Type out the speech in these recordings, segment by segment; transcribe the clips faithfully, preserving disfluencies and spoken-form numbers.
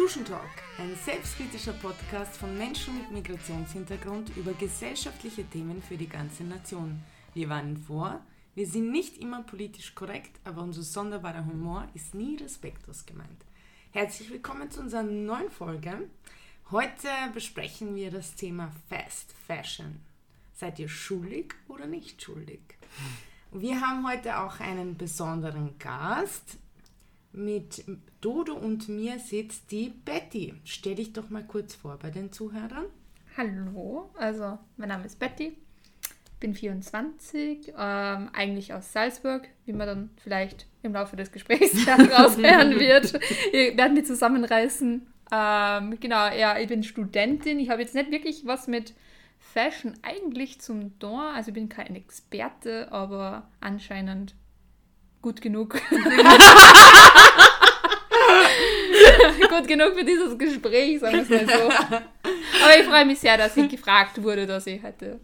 Menschen Talk, ein selbstkritischer Podcast von Menschen mit Migrationshintergrund über gesellschaftliche Themen für die ganze Nation. Wir warnen vor, wir sind nicht immer politisch korrekt, aber unser sonderbarer Humor ist nie respektlos gemeint. Herzlich willkommen zu unserer neuen Folge. Heute besprechen wir das Thema Fast Fashion. Seid ihr schuldig oder nicht schuldig? Wir haben heute auch einen besonderen Gast. Mit Dodo und mir sitzt die Betty. Stell dich doch mal kurz vor bei den Zuhörern. Hallo, also mein Name ist Betty, bin vierundzwanzig, ähm, eigentlich aus Salzburg, wie man dann vielleicht im Laufe des Gesprächs heraushören wird. Wir werden die zusammenreißen. Ähm, genau, ja, ich bin Studentin. Ich habe jetzt nicht wirklich was mit Fashion eigentlich zum Tor. Also ich bin kein Experte, aber anscheinend gut genug. Gut genug für dieses Gespräch, sagen wir es mal so. Aber ich freue mich sehr, dass ich gefragt wurde, dass ich heute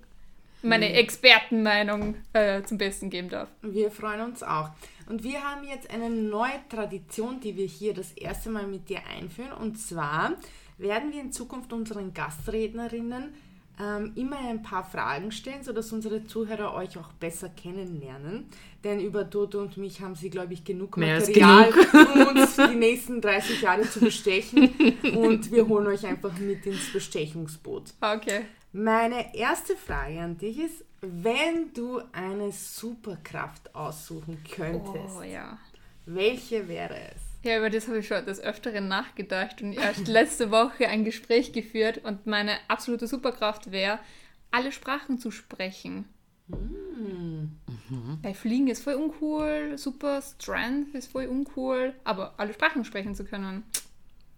meine Expertenmeinung äh, zum Besten geben darf. Wir freuen uns auch. Und wir haben jetzt eine neue Tradition, die wir hier das erste Mal mit dir einführen. Und zwar werden wir in Zukunft unseren Gastrednerinnen immer ein paar Fragen stellen, sodass unsere Zuhörer euch auch besser kennenlernen. Denn über Dodo und mich haben sie, glaube ich, genug Mehr Material, genug. um uns für die nächsten dreißig Jahre zu bestechen. Und wir holen euch einfach mit ins Bestechungsboot. Okay. Meine erste Frage an dich ist, wenn du eine Superkraft aussuchen könntest, oh, ja. welche wäre es? Ja, über das habe ich schon des Öfteren nachgedacht und erst letzte Woche ein Gespräch geführt und meine absolute Superkraft wäre, alle Sprachen zu sprechen. Mhm. Bei Fliegen ist voll uncool, Super Strength ist voll uncool, aber alle Sprachen sprechen zu können,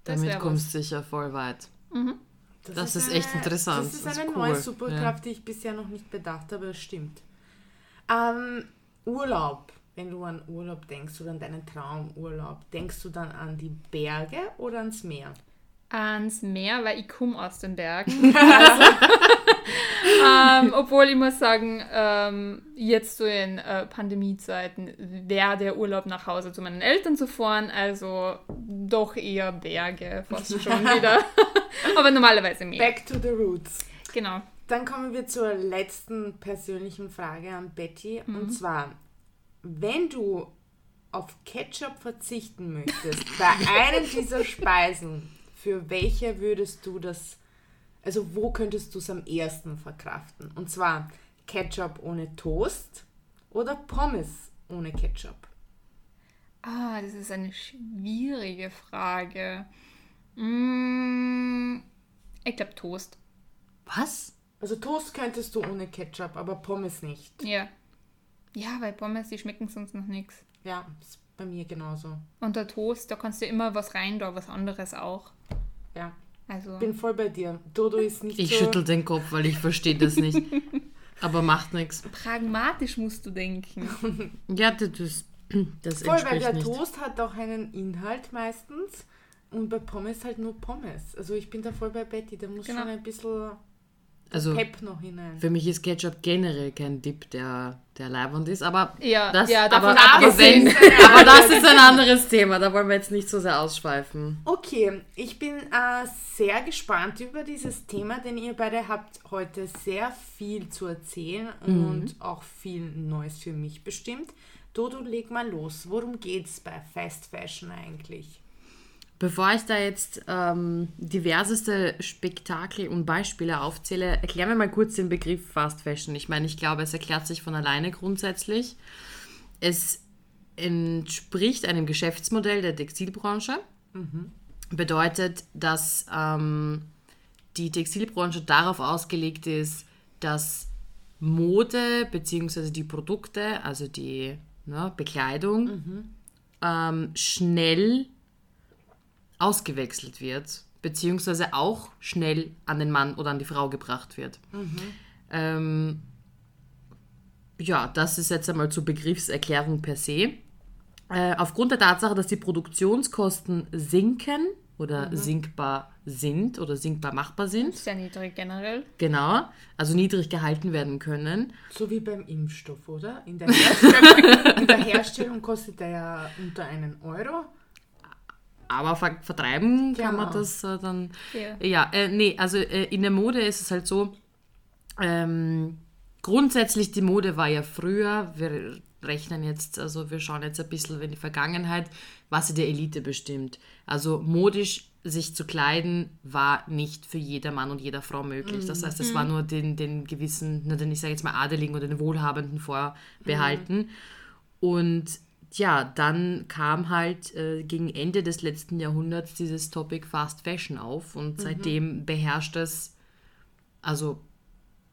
das damit kommst du sicher voll weit. Mhm. Das, das ist, ist eine, echt interessant. Das ist eine das ist neue cool. Superkraft, ja. die ich bisher noch nicht bedacht habe, das stimmt. Ähm, Urlaub. Wenn du an Urlaub denkst oder an deinen Traumurlaub, denkst du dann an die Berge oder ans Meer? Ans Meer, weil ich komme aus den Bergen. Also, ähm, obwohl ich muss sagen, ähm, jetzt so in äh, Pandemiezeiten wäre der Urlaub nach Hause zu meinen Eltern zu fahren, also doch eher Berge, fast schon wieder. Aber normalerweise Meer. Back to the roots. Genau. Dann kommen wir zur letzten persönlichen Frage an Betty mhm. und zwar... Wenn du auf Ketchup verzichten möchtest, bei einem dieser Speisen, für welche würdest du das, also wo könntest du es am ehesten verkraften? Und zwar Ketchup ohne Toast oder Pommes ohne Ketchup? Ah, das ist eine schwierige Frage. Mmh, ich glaube Toast. Was? Also Toast könntest du ohne Ketchup, aber Pommes nicht. Ja. Ja, weil Pommes, die schmecken sonst noch nichts. Ja, ist bei mir genauso. Und der Toast, da kannst du immer was rein, da was anderes auch. Ja, also bin voll bei dir. Dodo ist nicht ich so... Ich schüttel den Kopf, weil ich verstehe das nicht. Aber macht nichts. Pragmatisch musst du denken. Ja, das, das entspricht voll, weil der nicht. Toast hat auch einen Inhalt meistens und bei Pommes halt nur Pommes. Also ich bin da voll bei Betty, da muss genau. schon ein bisschen... Also Pep noch hinein. Für mich ist Ketchup generell kein Dip, der, der leibend ist, aber, ja, das, ja, aber, aber, wenn, aber das ist ein anderes Thema, da wollen wir jetzt nicht so sehr ausschweifen. Okay, ich bin äh, sehr gespannt über dieses Thema, denn ihr beide habt heute sehr viel zu erzählen mhm. und auch viel Neues für mich bestimmt. Dodo, leg mal los, worum geht's bei Fast Fashion eigentlich? Bevor ich da jetzt ähm, diverseste Spektakel und Beispiele aufzähle, erklären wir mal kurz den Begriff Fast Fashion. Ich meine, ich glaube, es erklärt sich von alleine grundsätzlich. Es entspricht einem Geschäftsmodell der Textilbranche. Mhm. Bedeutet, dass ähm, die Textilbranche darauf ausgelegt ist, dass Mode bzw. die Produkte, also die ne, Bekleidung, mhm. ähm, schnell ausgewechselt wird, beziehungsweise auch schnell an den Mann oder an die Frau gebracht wird. Mhm. Ähm, ja, das ist jetzt einmal zur Begriffserklärung per se. Äh, aufgrund der Tatsache, dass die Produktionskosten sinken oder mhm. sinkbar sind oder sinkbar machbar sind. Sehr niedrig generell. Genau, also niedrig gehalten werden können. So wie beim Impfstoff, oder? In der Herstellung, in der Herstellung kostet der ja unter einen Euro. aber ver- vertreiben kann genau. man das äh, dann... Yeah. Ja, äh, nee, also äh, in der Mode ist es halt so, ähm, grundsätzlich die Mode war ja früher, wir rechnen jetzt, also wir schauen jetzt ein bisschen in die Vergangenheit, was sie der Elite bestimmt. Also modisch sich zu kleiden war nicht für jeder Mann und jeder Frau möglich. Das heißt, es war nur den, den gewissen, na, den, ich sage jetzt mal Adeligen oder den Wohlhabenden vorbehalten. Mhm. Und ja, dann kam halt äh, gegen Ende des letzten Jahrhunderts dieses Topic Fast Fashion auf und seitdem mhm. beherrscht es, also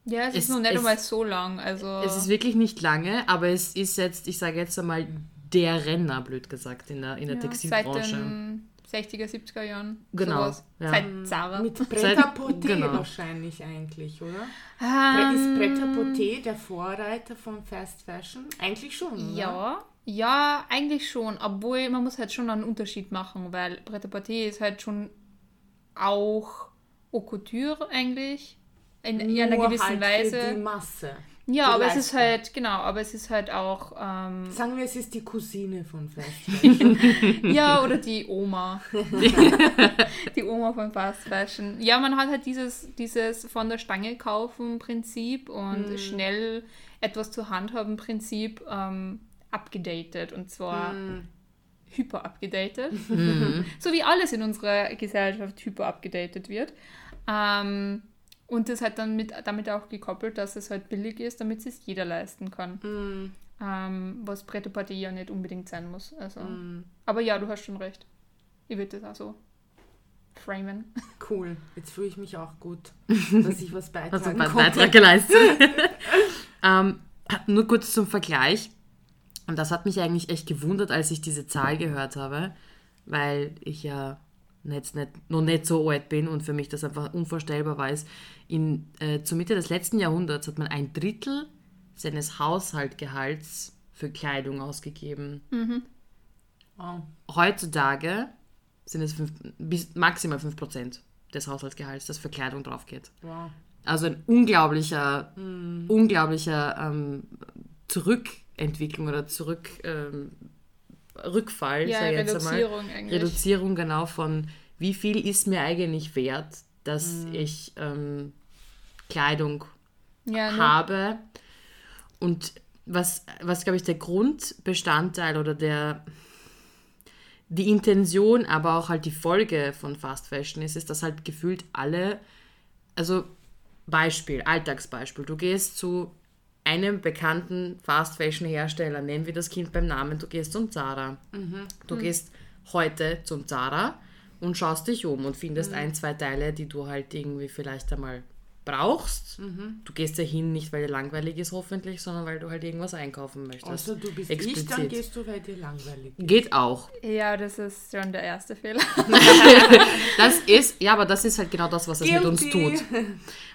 ja, es, es ist noch nicht es, einmal so lang. Also es ist wirklich nicht lange, aber es ist jetzt, ich sage jetzt einmal, der Renner, blöd gesagt, in der, in der ja, Textilbranche. Seit den sechziger, siebziger Jahren. Genau. Ja. Seit Zara. Mit Prêt-à-porter genau. wahrscheinlich eigentlich, oder? Ah, ist Prêt-à-porter der Vorreiter von Fast Fashion? Eigentlich schon, oder? Ja, ja, eigentlich schon. Obwohl, man muss halt schon einen Unterschied machen, weil Prêt-à-porter ist halt schon auch Haute Couture eigentlich. In, in einer gewissen halt Weise. Für die Masse. Ja, die aber Leistung. Es ist halt, genau, aber es ist halt auch... Ähm, sagen wir, es ist die Cousine von Fast Fashion. Ja, oder die Oma. Die Oma von Fast Fashion. Ja, man hat halt dieses, dieses von der Stange kaufen Prinzip und mm. schnell etwas zur Hand haben Prinzip ähm, abgedatet. Und zwar mm. hyper abgedatet. Mm. So wie alles in unserer Gesellschaft hyper abgedatet wird. Ähm... Und das hat dann mit, damit auch gekoppelt, dass es halt billig ist, damit es jeder leisten kann. Mm. Ähm, was Prêt-à-porter ja nicht unbedingt sein muss. Also. Mm. Aber ja, du hast schon recht. Ich würde das auch so framen. Cool. Jetzt fühle ich mich auch gut, dass ich was beitragen konnte. Hast du einen Beitrag geleistet? ähm, nur kurz zum Vergleich. Und das hat mich eigentlich echt gewundert, als ich diese Zahl gehört habe, weil ich ja... jetzt nicht, noch nicht so alt bin und für mich das einfach unvorstellbar war, ist, in, äh, zur Mitte des letzten Jahrhunderts hat man ein Drittel seines Haushaltgehalts für Kleidung ausgegeben. Mhm. Oh. Heutzutage sind es fünf, bis maximal fünf Prozent des Haushaltsgehalts, das für Kleidung drauf geht. Wow. Also ein unglaublicher, mhm. unglaublicher ähm, Zurückentwicklung oder Zurück... Ähm, Rückfall, ja, sag ich jetzt einmal. Reduzierung genau von, wie viel ist mir eigentlich wert, dass mhm. ich ähm, Kleidung ja, habe. Ne? Und was, was glaube ich, der Grundbestandteil oder der die Intention, aber auch halt die Folge von Fast Fashion ist, ist, dass halt gefühlt alle, also Beispiel, Alltagsbeispiel, du gehst zu einem bekannten Fast-Fashion-Hersteller, nennen wir das Kind beim Namen, du gehst zum Zara. Mhm. Du mhm. gehst heute zum Zara und schaust dich um und findest mhm. ein, zwei Teile, die du halt irgendwie vielleicht einmal brauchst. Mhm. Du gehst ja hin, nicht weil dir langweilig ist hoffentlich, sondern weil du halt irgendwas einkaufen möchtest. Also du bist explizit. Nicht, dann gehst du, weil dir langweilig ist. Geht auch. Ja, das ist schon der erste Fehler. Das ist, ja, aber das ist halt genau das, was es mit uns tut.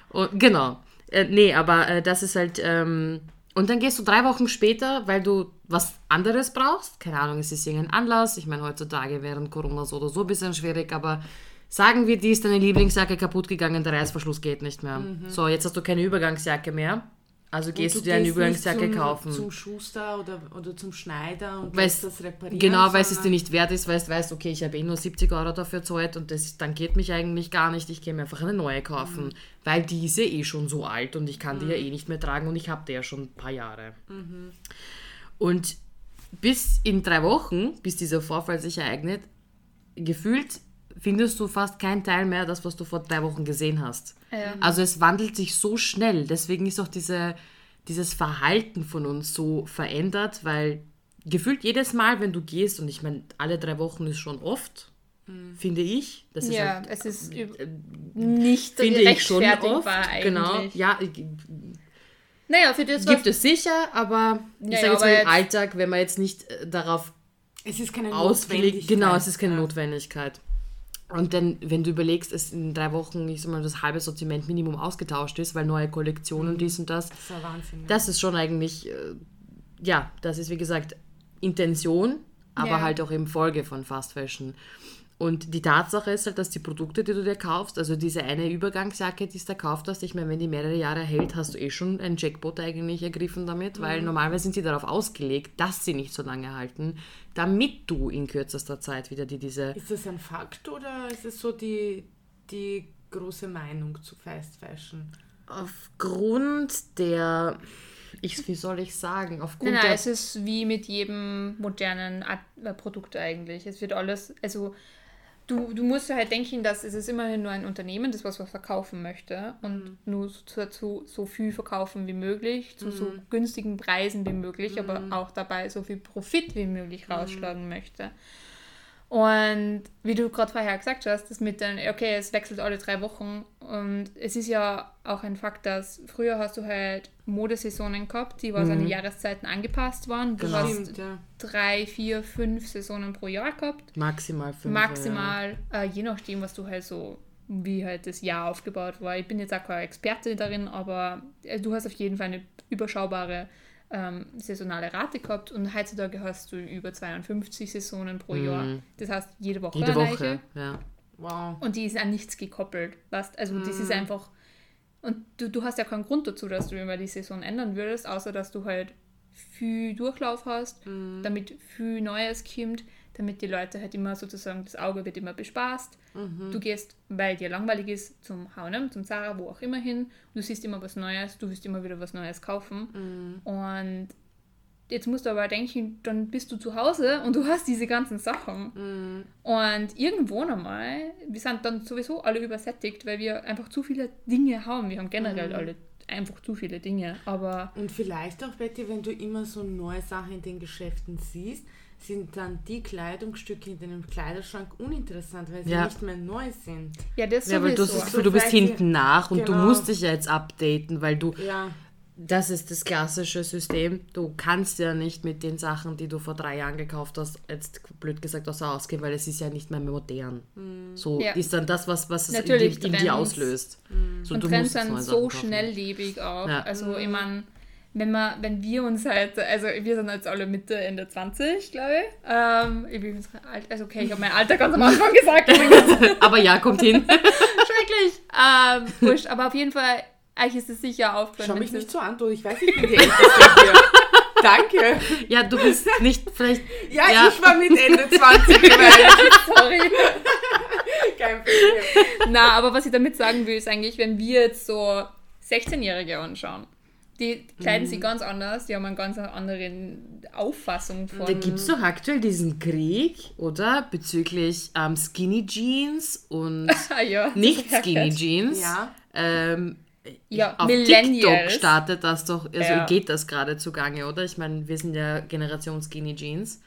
Und, genau. Äh, nee, aber äh, das ist halt... Ähm, und dann gehst du drei Wochen später, weil du was anderes brauchst. Keine Ahnung, es ist irgendein Anlass. Ich meine, heutzutage während Corona so oder so ein bisschen schwierig, aber sagen wir, die ist deine Lieblingsjacke kaputt gegangen, der Reißverschluss geht nicht mehr. Mhm. So, jetzt hast du keine Übergangsjacke mehr. Also gehst du, du dir eine Übergangsjacke zum, kaufen. Zum Schuster oder, oder zum Schneider und lässt das reparieren. Genau, weil es dir nicht wert ist, weil du weißt, okay, ich habe eh nur siebzig Euro dafür gezahlt und das dann geht mich eigentlich gar nicht. Ich gehe mir einfach eine neue kaufen, mhm. weil diese eh schon so alt und ich kann mhm. die ja eh nicht mehr tragen und ich habe die ja schon ein paar Jahre. Mhm. Und bis in drei Wochen, bis dieser Vorfall sich ereignet, gefühlt findest du fast kein Teil mehr, das, was du vor drei Wochen gesehen hast. Ja. Also es wandelt sich so schnell. Deswegen ist auch diese, dieses Verhalten von uns so verändert, weil gefühlt jedes Mal, wenn du gehst, und ich meine, alle drei Wochen ist schon oft, mhm. finde ich. Das ist ja, halt, es ist äh, nicht rechtfertigbar eigentlich. Genau, ja, ich, naja, für das gibt es sicher, aber ich ja, sage ja, jetzt mal im Alltag, wenn man jetzt nicht äh, darauf es ist keine Notwendigkeit. Genau, es ist keine ja. Notwendigkeit. Und dann, wenn du überlegst, dass in drei Wochen ich sag mal, das halbe Sortiment Minimum ausgetauscht ist, weil neue Kollektionen, mhm. dies und das. Das ist ja Wahnsinn. Ne? Das ist schon eigentlich, äh, ja, das ist wie gesagt Intention, aber ja. halt auch eben Folge von Fast Fashion. Und die Tatsache ist halt, dass die Produkte, die du dir kaufst, also diese eine Übergangsjacke, die du da gekauft hast, ich meine, wenn die mehrere Jahre hält, hast du eh schon einen Jackpot eigentlich ergriffen damit, weil mhm. normalerweise sind sie darauf ausgelegt, dass sie nicht so lange halten, damit du in kürzester Zeit wieder die diese... Ist das ein Fakt oder ist es so die, die große Meinung zu Fast Fashion? Aufgrund der... Ich, wie soll ich sagen? Aufgrund nein, nein, es ist wie mit jedem modernen Ad- Produkt eigentlich. Es wird alles, also du, du musst halt denken, dass es ist immerhin nur ein Unternehmen, das was man verkaufen möchte und mhm. nur so, so, so viel verkaufen wie möglich, zu mhm. so günstigen Preisen wie möglich, mhm. aber auch dabei so viel Profit wie möglich rausschlagen mhm. möchte. Und wie du gerade vorher gesagt hast, das mit den, okay, es wechselt alle drei Wochen und es ist ja auch ein Fakt, dass früher hast du halt Modesaisonen gehabt, die was mhm. an die Jahreszeiten angepasst waren. Du genau. hast Stimmt, ja. drei, vier, fünf Saisonen pro Jahr gehabt. Maximal fünf. Maximal, ja. äh, je nachdem, was du halt so, wie halt das Jahr aufgebaut war. Ich bin jetzt auch keine Experte darin, aber du hast auf jeden Fall eine überschaubare Ähm, saisonale Rate gehabt und heutzutage hast du über zweiundfünfzig Saisonen pro mm. Jahr. Das heißt, jede Woche jede eine Woche, ja. Wow. Und die ist an nichts gekoppelt. Weißt? Also mm. das ist einfach... Und du, du hast ja keinen Grund dazu, dass du immer die Saison ändern würdest, außer dass du halt viel Durchlauf hast, mm. damit viel Neues kommt, damit die Leute halt immer sozusagen, das Auge wird immer bespaßt. Mm-hmm. Du gehst, weil dir langweilig ist, zum H und M, zum Zara, wo auch immer hin. Du siehst immer was Neues, du willst immer wieder was Neues kaufen. Mm. Und jetzt musst du aber denken, dann bist du zu Hause und du hast diese ganzen Sachen. Mm. Und irgendwo nochmal, wir sind dann sowieso alle übersättigt, weil wir einfach zu viele Dinge haben. Wir haben generell mm. alle einfach zu viele Dinge. Aber und vielleicht auch, Betty, wenn du immer so neue Sachen in den Geschäften siehst, sind dann die Kleidungsstücke in deinem Kleiderschrank uninteressant, weil sie ja. nicht mehr neu sind. Ja, das ja, weil du, so. Gefühl, du bist hinten nach und genau. du musst dich ja jetzt updaten, weil du, ja. das ist das klassische System, du kannst ja nicht mit den Sachen, die du vor drei Jahren gekauft hast, jetzt blöd gesagt außer ausgehen, weil es ist ja nicht mehr modern. Mhm. So ja. ist dann das, was, was es natürlich in, in dir auslöst. Mhm. So, und du Trends musst sind so kaufen. Schnelllebig auch. Ja. Also mhm. ich meine, Wenn, man, wenn wir uns halt, also wir sind jetzt alle Mitte, Ende zwanzig, glaube ich. Ähm, ich bin alt, also okay, ich habe mein Alter ganz am Anfang gesagt. Aber ja, kommt hin. Schrecklich. Ähm, wurscht, aber auf jeden Fall, eigentlich ist es sicher aufgefallen. Schau mich nicht so an, du, ich weiß nicht, wie die Älteste hier. Danke. Ja, du bist nicht, vielleicht... Ja, ja. ich war mit Ende zwanzig. Sorry. Kein Problem. Na, aber was ich damit sagen will, ist eigentlich, wenn wir jetzt so sechzehnjährige anschauen, die kleiden mhm. sich ganz anders, die haben eine ganz andere Auffassung von... Da gibt es doch aktuell diesen Krieg, oder? Bezüglich ähm, Skinny Jeans und ja, nicht Skinny Jeans. Ja. Ähm, ja, auf TikTok startet das doch, also ja. geht das gerade zugange, oder? Ich meine, wir sind ja Generation Skinny Jeans.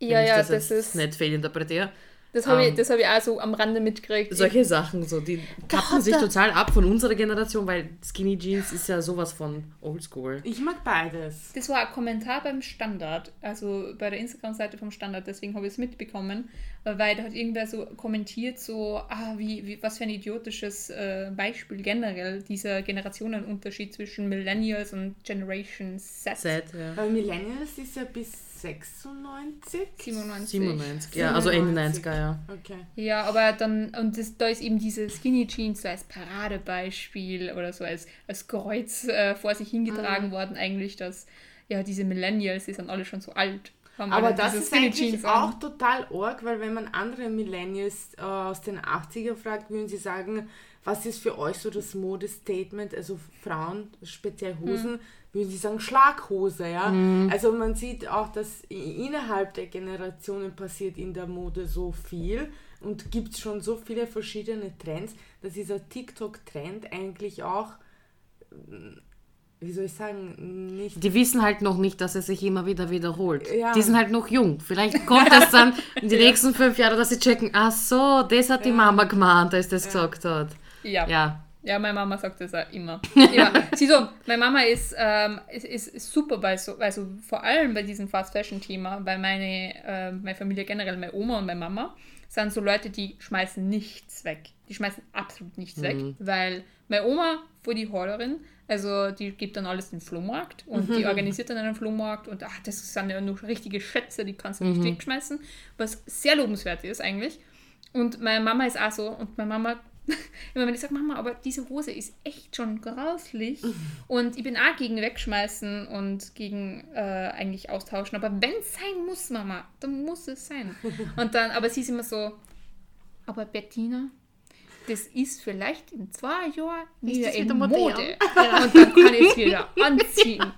Ja, ja, das, das ist... nicht fehlinterpretiere. Das habe um, ich, hab ich auch so am Rande mitgekriegt. Solche ich, Sachen, so, die kappen sich total ab von unserer Generation, weil Skinny Jeans ist ja sowas von Oldschool. Ich mag beides. Das war ein Kommentar beim Standard, also bei der Instagram-Seite vom Standard, deswegen habe ich es mitbekommen, weil da hat irgendwer so kommentiert, so, ah, wie, wie was für ein idiotisches äh, Beispiel generell, dieser Generationenunterschied zwischen Millennials und Generation Z. Z ja. Weil Millennials ist ja bis... sechsundneunzig? siebenundneunzig. siebenundneunzig, ja, also Ende neunziger, ja. Okay. Ja, aber dann, und das, da ist eben diese Skinny Jeans so als Paradebeispiel oder so als, als Kreuz äh, vor sich hingetragen mhm. worden eigentlich, dass ja diese Millennials, die sind alle schon so alt. Aber das ist Skinny eigentlich Jeans auch an. Total arg, weil wenn man andere Millennials äh, aus den achtziger fragt, würden sie sagen, was ist für euch so das Modestatement, also Frauen, speziell Hosen, mhm. würden sie sagen Schlaghose, ja. Mhm. Also man sieht auch, dass innerhalb der Generationen passiert in der Mode so viel und gibt es schon so viele verschiedene Trends, dass dieser TikTok-Trend eigentlich auch, wie soll ich sagen, nicht... Die wissen halt noch nicht, dass er sich immer wieder wiederholt. Ja. Die sind halt noch jung. Vielleicht kommt das dann in die ja. nächsten fünf Jahre, dass sie checken, ach so, das hat die ja. Mama gemeint, als das ja. gesagt hat. Ja. ja. Ja, meine Mama sagt das auch immer. immer. Sie so, meine Mama ist, ähm, ist, ist super bei so, also vor allem bei diesem Fast-Fashion-Thema, weil meine, äh, meine Familie generell, meine Oma und meine Mama, sind so Leute, die schmeißen nichts weg. Die schmeißen absolut nichts mhm. weg, weil meine Oma, vor die Haulerin, also die gibt dann alles den Flohmarkt und mhm. die organisiert dann einen Flohmarkt und ach, das sind ja noch richtige Schätze, die kannst du nicht mhm. wegschmeißen, was sehr lobenswert ist eigentlich. Und meine Mama ist auch so. Und meine Mama, immer wenn ich sage, Mama, aber diese Hose ist echt schon grauslich. Mhm. Und ich bin auch gegen Wegschmeißen und gegen äh, eigentlich austauschen. Aber wenn es sein muss, Mama, dann muss es sein. Und dann, aber sie ist immer so, aber Bettina, das ist vielleicht in zwei Jahren wieder, wieder in Mode. Mode. Ja. Und dann kann ich es wieder anziehen.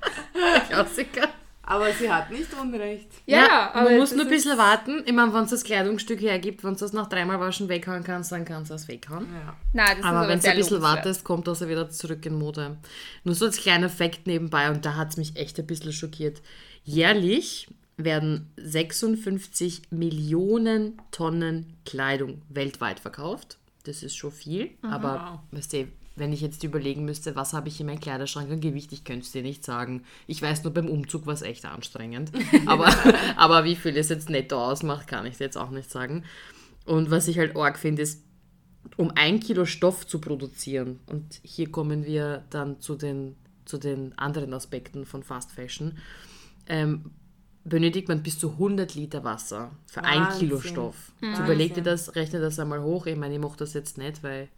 Klassiker. Aber sie hat nicht Unrecht. Ja, ja, aber man muss nur ein bisschen warten. Ich meine, wenn es das Kleidungsstück hergibt, wenn du das nach dreimal waschen weghauen kannst, dann kannst du es weghauen. Ja. Nein, das aber wenn du ein bisschen los, wartest, ja. kommt das also wieder zurück in Mode. Nur so als kleiner Fact nebenbei, und da hat es mich echt ein bisschen schockiert. Jährlich werden sechsundfünfzig Millionen Tonnen Kleidung weltweit verkauft. Das ist schon viel, mhm. aber weißt du, wenn ich jetzt überlegen müsste, was habe ich in meinem Kleiderschrank an Gewicht, ich könnte es dir nicht sagen. Ich weiß nur, beim Umzug war es echt anstrengend. aber, aber wie viel es jetzt netto ausmacht, kann ich dir jetzt auch nicht sagen. Und was ich halt arg finde, ist, um ein Kilo Stoff zu produzieren. Und hier kommen wir dann zu den, zu den anderen Aspekten von Fast Fashion. Ähm, benötigt man bis zu hundert Liter Wasser für Wahnsinn. ein Kilo Stoff. Jetzt überleg dir das, rechne das einmal hoch. Ich meine, ich mache das jetzt nicht, weil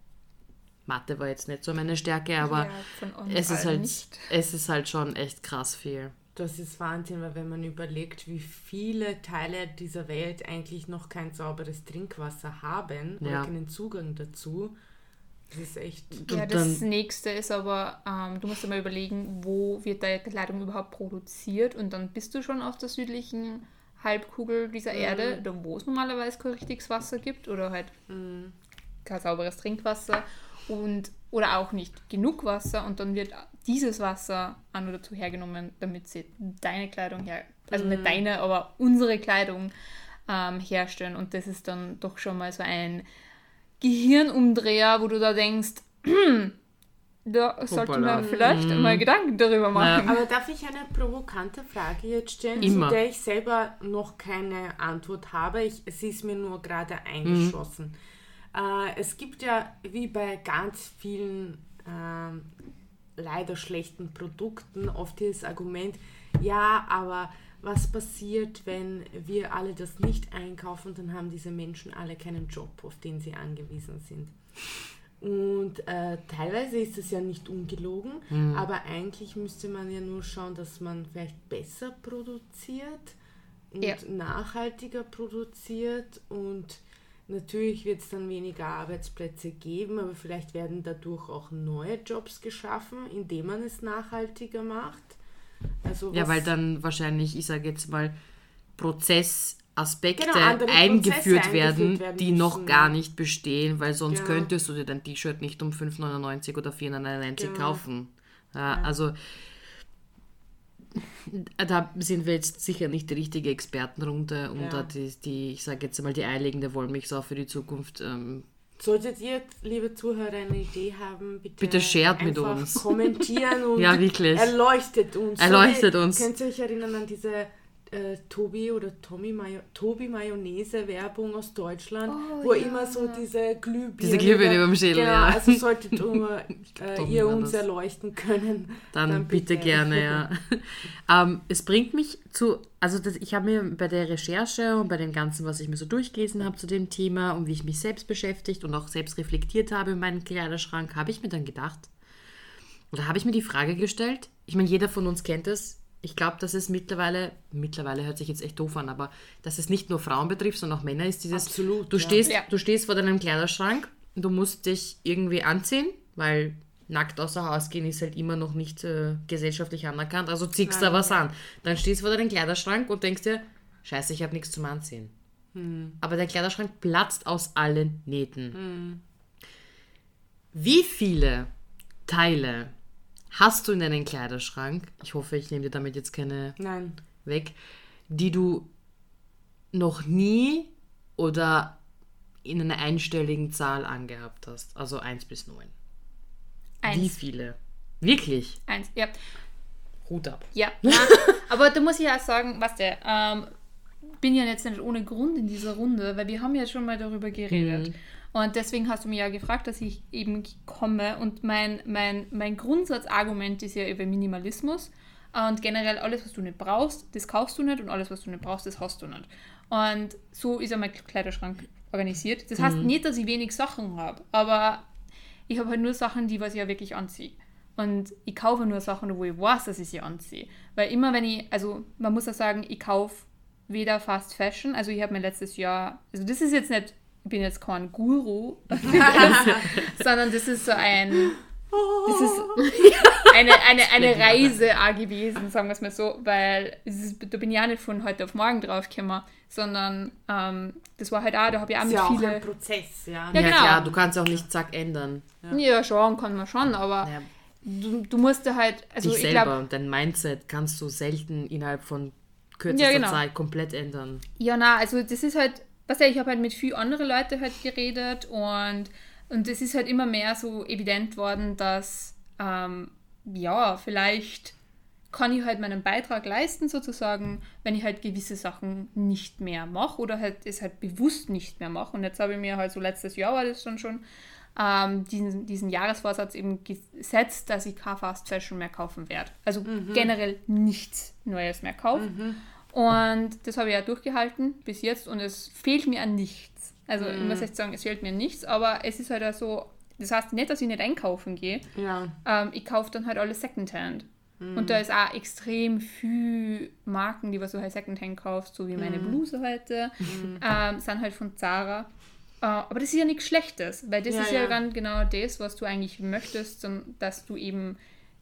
Mathe war jetzt nicht so meine Stärke, aber ja, es, ist halt, es ist halt schon echt krass viel. Das ist Wahnsinn, weil wenn man überlegt, wie viele Teile dieser Welt eigentlich noch kein sauberes Trinkwasser haben ja. und keinen Zugang dazu, das ist echt... Ja, das nächste ist aber, ähm, du musst dir mal überlegen, wo wird deine Kleidung überhaupt produziert, und dann bist du schon auf der südlichen Halbkugel dieser mhm. Erde, wo es normalerweise kein richtiges Wasser gibt oder halt mhm. kein sauberes Trinkwasser. Und, oder auch nicht genug Wasser, und dann wird dieses Wasser an oder zu hergenommen, damit sie deine Kleidung her, also mm. nicht deine, aber unsere Kleidung ähm, herstellen. Und das ist dann doch schon mal so ein Gehirnumdreher, wo du da denkst, da sollte Hoppala. man vielleicht mm. mal Gedanken darüber machen. Ja. Aber darf ich eine provokante Frage jetzt stellen, Immer. zu der ich selber noch keine Antwort habe? Ich, sie ist mir nur gerade eingeschossen. Mm. Es gibt ja, wie bei ganz vielen äh, leider schlechten Produkten, oft dieses Argument, ja, aber was passiert, wenn wir alle das nicht einkaufen, dann haben diese Menschen alle keinen Job, auf den sie angewiesen sind. Und äh, teilweise ist es ja nicht ungelogen, mhm. aber eigentlich müsste man ja nur schauen, dass man vielleicht besser produziert und ja. nachhaltiger produziert, und natürlich wird es dann weniger Arbeitsplätze geben, aber vielleicht werden dadurch auch neue Jobs geschaffen, indem man es nachhaltiger macht. Also ja, weil dann wahrscheinlich, ich sage jetzt mal, Prozessaspekte genau, eingeführt, Prozesse werden, eingeführt werden, die müssen. noch gar nicht bestehen, weil sonst ja. könntest du dir dein T-Shirt nicht um fünf neunundneunzig oder vier neunundneunzig ja. kaufen. Ja, ja. Also da sind wir jetzt sicher nicht die richtige Expertenrunde, um ja. da die, die, ich sage jetzt mal, die eierlegende Wollmilchsau für die Zukunft. Ähm, Solltet ihr, liebe Zuhörer, eine Idee haben, bitte, bitte shared mit uns. Kommentieren und ja, wirklich. erleuchtet uns. Erleuchtet so, uns. Könnt ihr euch erinnern an diese äh, Tobi oder Tommy Mayo- Tobi Mayonnaise Werbung aus Deutschland, oh, wo ja. immer so diese Glühbirne. Diese Glühbirne über dem Schädel, genau, ja. Also solltet äh, ihr uns das. erleuchten können. Dann, dann bitte, bitte gerne, ja. ähm, es bringt mich zu, also das, ich habe mir bei der Recherche und bei dem Ganzen, was ich mir so durchgelesen habe zu dem Thema und wie ich mich selbst beschäftigt und auch selbst reflektiert habe in meinem Kleiderschrank, habe ich mir dann gedacht, oder habe ich mir die Frage gestellt, ich meine, jeder von uns kennt es. Ich glaube, dass es mittlerweile, mittlerweile hört sich jetzt echt doof an, aber dass es nicht nur Frauen betrifft, sondern auch Männer ist dieses, Absolut, du, ja. Stehst, ja. du stehst vor deinem Kleiderschrank, du musst dich irgendwie anziehen, weil nackt außer Haus gehen ist halt immer noch nicht äh, gesellschaftlich anerkannt, also ziehst du da was an. Dann stehst du vor deinem Kleiderschrank und denkst dir, scheiße, ich habe nichts zum Anziehen. Hm. Aber der Kleiderschrank platzt aus allen Nähten. Hm. Wie viele Teile hast du in deinem Kleiderschrank, ich hoffe, ich nehme dir damit jetzt keine Nein. weg, die du noch nie oder in einer einstelligen Zahl angehabt hast? Also eins bis neun. Eins. Wie viele? Wirklich? Eins, ja. Hut ab. Ja, aber da muss ich auch sagen, was der, ähm, bin ja jetzt nicht ohne Grund in dieser Runde, weil wir haben ja schon mal darüber geredet. Mhm. Und deswegen hast du mich ja gefragt, dass ich eben komme. Und mein, mein, mein Grundsatzargument ist ja über Minimalismus. Und generell, alles, was du nicht brauchst, das kaufst du nicht. Und alles, was du nicht brauchst, das hast du nicht. Und so ist ja mein Kleiderschrank organisiert. Das heißt mhm. nicht, dass ich wenig Sachen habe, aber ich habe halt nur Sachen, die was ich ja wirklich anziehe. Und ich kaufe nur Sachen, wo ich weiß, dass ich sie anziehe. Weil immer, wenn ich, also man muss ja sagen, ich kaufe weder Fast Fashion, also ich habe mir letztes Jahr, also das ist jetzt nicht, ich bin jetzt kein Guru, sondern das ist so ein, das ist eine, eine, eine Reise auch gewesen, sagen wir es mal so, weil es ist, da bin ich auch nicht von heute auf morgen drauf gekommen, sondern ähm, das war halt auch, da habe ich auch das mit vielen... Das ist ja auch ein Prozess, ja. Ja, ja genau. Klar, du kannst auch nicht zack ändern. Ja, ja schon, kann man schon, aber... Ja. Du, du musst da halt... Also dich ich selber glaub, und dein Mindset kannst du selten innerhalb von kürzester ja, genau. Zeit komplett ändern. Ja, na also das ist halt... Was ja, ich habe halt mit vielen anderen Leuten halt geredet und und es ist halt immer mehr so evident worden, dass ähm, ja, vielleicht kann ich halt meinen Beitrag leisten sozusagen, wenn ich halt gewisse Sachen nicht mehr mache oder halt es halt bewusst nicht mehr mache. Und jetzt habe ich mir halt so letztes Jahr war das dann schon... Ähm, diesen, diesen Jahresvorsatz eben gesetzt, dass ich kein Fast Fashion mehr kaufen werde. Also mhm. generell nichts Neues mehr kaufen. Mhm. Und das habe ich ja durchgehalten bis jetzt und es fehlt mir an nichts. Also mhm. ich muss jetzt sagen, es fehlt mir nichts, aber es ist halt auch so, das heißt nicht, dass ich nicht einkaufen gehe. Ja. Ähm, ich kaufe dann halt alles Secondhand. Mhm. Und da ist auch extrem viel Marken, die was du halt Secondhand kaufst, so wie meine mhm. Bluse heute, mhm. ähm, sind halt von Zara. Aber das ist ja nichts Schlechtes, weil das ja, ist ja, ja dann genau das, was du eigentlich möchtest, dass du eben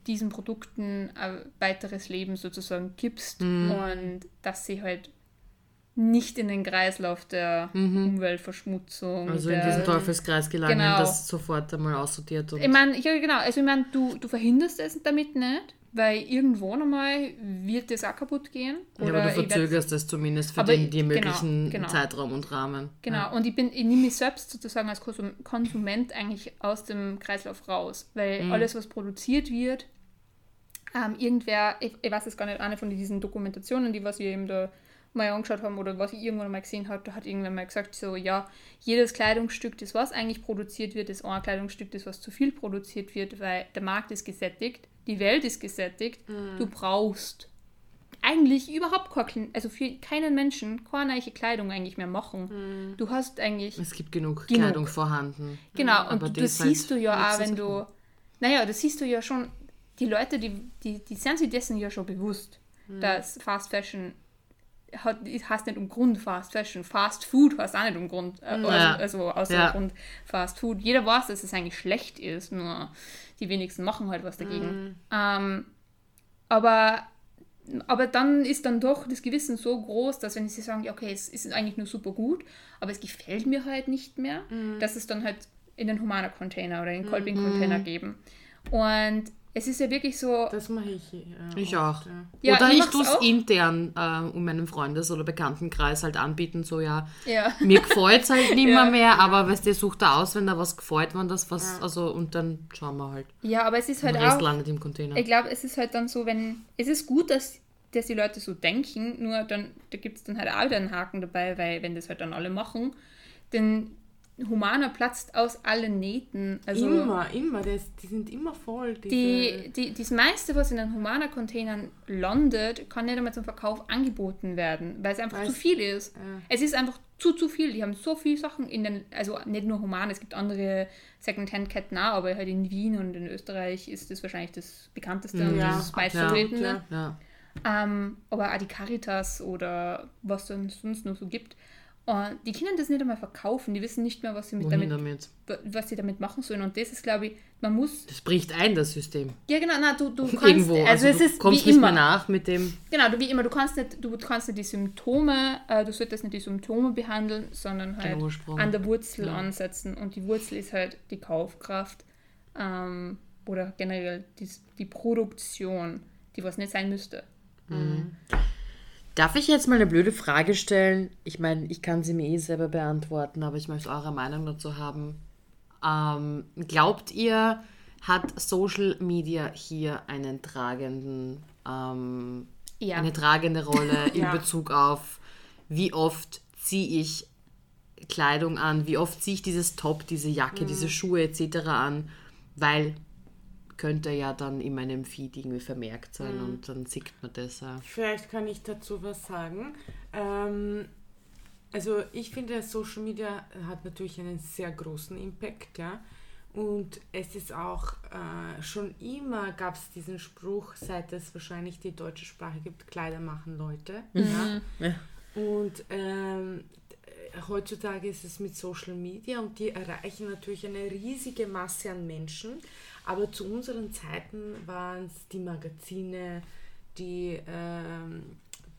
diesen Produkten ein weiteres Leben sozusagen gibst mhm. und dass sie halt nicht in den Kreislauf der mhm. Umweltverschmutzung... Also der, in diesen Teufelskreis gelangen, genau. das sofort einmal aussortiert und... Ich meine, ja, genau, also ich meine, du, du verhinderst es damit nicht, weil irgendwo nochmal wird das auch kaputt gehen. Oder ja, aber du verzögerst es zumindest für den dir möglichen genau, genau. Zeitraum und Rahmen. Genau, ja. und ich, bin, ich nehme mich selbst sozusagen als Konsument eigentlich aus dem Kreislauf raus, weil mhm. alles, was produziert wird, ähm, irgendwer, ich, ich weiß es gar nicht, eine von diesen Dokumentationen, die was wir eben da mal angeschaut haben oder was ich irgendwann mal gesehen habe, da hat irgendwer mal gesagt, so ja, jedes Kleidungsstück, das was eigentlich produziert wird, ist ein Kleidungsstück, das was zu viel produziert wird, weil der Markt ist gesättigt, die Welt ist gesättigt, mhm. du brauchst eigentlich überhaupt kein, also für keinen Menschen keine neue Kleidung eigentlich mehr machen. Mhm. Du hast eigentlich... Es gibt genug, genug. Kleidung vorhanden. Genau, mhm. und du, das siehst halt du ja auch, wenn du... Gut. Naja, das siehst du ja schon, die Leute, die, die, die sind sich dessen ja schon bewusst, mhm. dass Fast Fashion... Hat, heißt nicht um Grund Fast Fashion. Fast Food heißt auch nicht um Grund. Äh, ja. Also außer ja. Grund Fast Food. Jeder weiß, dass es eigentlich schlecht ist, nur die wenigsten machen halt was dagegen. Mhm. Ähm, aber, aber dann ist dann doch das Gewissen so groß, dass wenn sie sagen, ja, okay, es ist eigentlich nur super gut, aber es gefällt mir halt nicht mehr, mhm. dass es dann halt in den Humana-Container oder in den Kolbing-Container mhm. geben. Und es ist ja wirklich so... Das mache ich ja oft, Ich auch. Ja. Oder ja, ich tue es intern äh, in meinem Freundes- oder Bekanntenkreis halt anbieten, so ja, ja. mir gefällt es halt nicht ja. mehr, aber weißt du, sucht da aus, wenn da was gefällt, wenn das was... Ja. Also, und dann schauen wir halt. Ja, aber es ist halt auch... Der Rest landet im Container. Ich glaube, es ist halt dann so, wenn... Es ist gut, dass, dass die Leute so denken, nur dann da gibt es dann halt auch wieder einen Haken dabei, weil wenn das halt dann alle machen, dann... Humana platzt aus allen Nähten. Also immer, immer. Das, die sind immer voll. Die, die, das meiste, was in den Humana-Containern landet, kann nicht einmal zum Verkauf angeboten werden, weil es einfach weißt, zu viel ist. Ja. Es ist einfach zu, zu viel. Die haben so viele Sachen in den, also nicht nur Humana, es gibt andere Secondhand-Ketten auch, aber halt in Wien und in Österreich ist das wahrscheinlich das bekannteste ja. und das meistvertretene. Ja, ja. ähm, aber auch die Caritas oder was es sonst noch so gibt. Und die Kinder das nicht einmal verkaufen, die wissen nicht mehr, was sie mit damit, damit was sie damit machen sollen. Und das ist, glaube ich, man muss... Das bricht ein, das System. Ja, genau, nein, du, du kannst... Irgendwo, also, also es du ist kommst wie nicht immer. Mehr nach mit dem... Genau, du, wie immer, du kannst nicht, du kannst nicht die Symptome, äh, du solltest nicht die Symptome behandeln, sondern halt an der Wurzel ja. ansetzen. Und die Wurzel ist halt die Kaufkraft ähm, oder generell die, die Produktion, die was nicht sein müsste. Mhm. Darf ich jetzt mal eine blöde Frage stellen? Ich meine, ich kann sie mir eh selber beantworten, aber ich möchte eure Meinung dazu haben. Ähm, glaubt ihr, hat Social Media hier einen tragenden, ähm, ja. eine tragende Rolle in ja. Bezug auf, wie oft ziehe ich Kleidung an, wie oft ziehe ich dieses Top, diese Jacke, mhm. diese Schuhe et cetera an, weil... könnte ja dann in meinem Feed irgendwie vermerkt sein mhm. und dann sieht man das auch. Vielleicht kann ich dazu was sagen. Ähm, Also ich finde, Social Media hat natürlich einen sehr großen Impact, ja. Und es ist auch, äh, schon immer gab es diesen Spruch, seit es wahrscheinlich die deutsche Sprache gibt, Kleider machen Leute. Mhm. Ja? Ja. Und ähm, heutzutage ist es mit Social Media und die erreichen natürlich eine riesige Masse an Menschen. Aber zu unseren Zeiten waren es die Magazine, die... Ähm,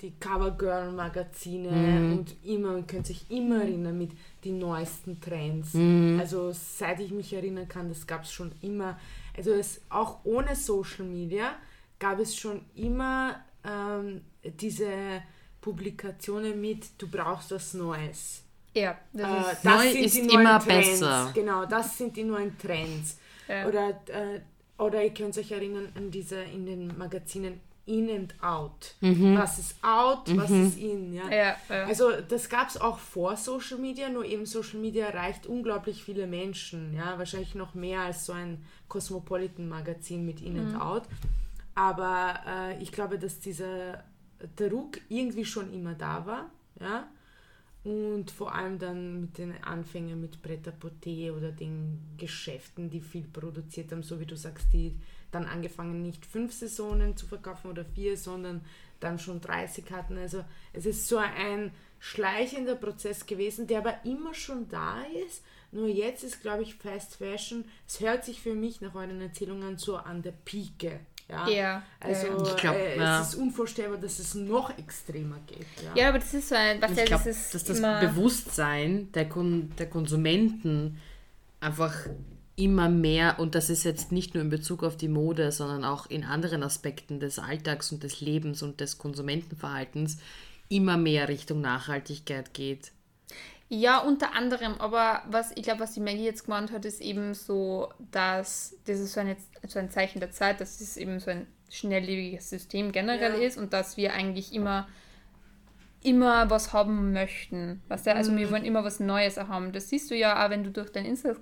die Covergirl-Magazine mm. und immer, man könnte sich immer erinnern mit den neuesten Trends. Mm. Also seit ich mich erinnern kann, das gab es schon immer. Also es, auch ohne Social Media gab es schon immer ähm, diese Publikationen mit, du brauchst was Neues. Ja, das, äh, ist, das neu sind ist die neuen immer Trends. Besser. Genau, das sind die neuen Trends. Ja. Oder, äh, oder ihr könnt euch erinnern an diese in den Magazinen In and Out. Mhm. Was ist out, mhm. was ist in. Ja? Ja, ja. Also das gab es auch vor Social Media, nur eben Social Media erreicht unglaublich viele Menschen. Ja? Wahrscheinlich noch mehr als so ein Cosmopolitan-Magazin mit In mhm. and Out. Aber äh, ich glaube, dass dieser Druck irgendwie schon immer da war. Ja? Und vor allem dann mit den Anfängen mit Prêt-à-porter oder den Geschäften, die viel produziert haben, so wie du sagst, die dann angefangen, nicht fünf Saisonen zu verkaufen oder vier, sondern dann schon dreißig hatten. Also es ist so ein schleichender Prozess gewesen, der aber immer schon da ist. Nur jetzt ist, glaube ich, Fast Fashion, es hört sich für mich nach euren Erzählungen so an der Pike. Ja, ja. Also ich glaub, äh, ja. es ist unvorstellbar, dass es noch extremer geht. Ja, ja, aber das ist so ein... Was ich glaube, dass das Bewusstsein der, Kon- der Konsumenten einfach... immer mehr, und das ist jetzt nicht nur in Bezug auf die Mode, sondern auch in anderen Aspekten des Alltags und des Lebens und des Konsumentenverhaltens, immer mehr Richtung Nachhaltigkeit geht. Ja, unter anderem, aber was ich glaube, was die Maggie jetzt gemeint hat, ist eben so, dass das ist so ein, so ein Zeichen der Zeit, dass es eben so ein schnelllebiges System generell ja. ist und dass wir eigentlich immer immer was haben möchten. Weißt du? Also mhm. wir wollen immer was Neues haben. Das siehst du ja auch, wenn du durch dein Instagram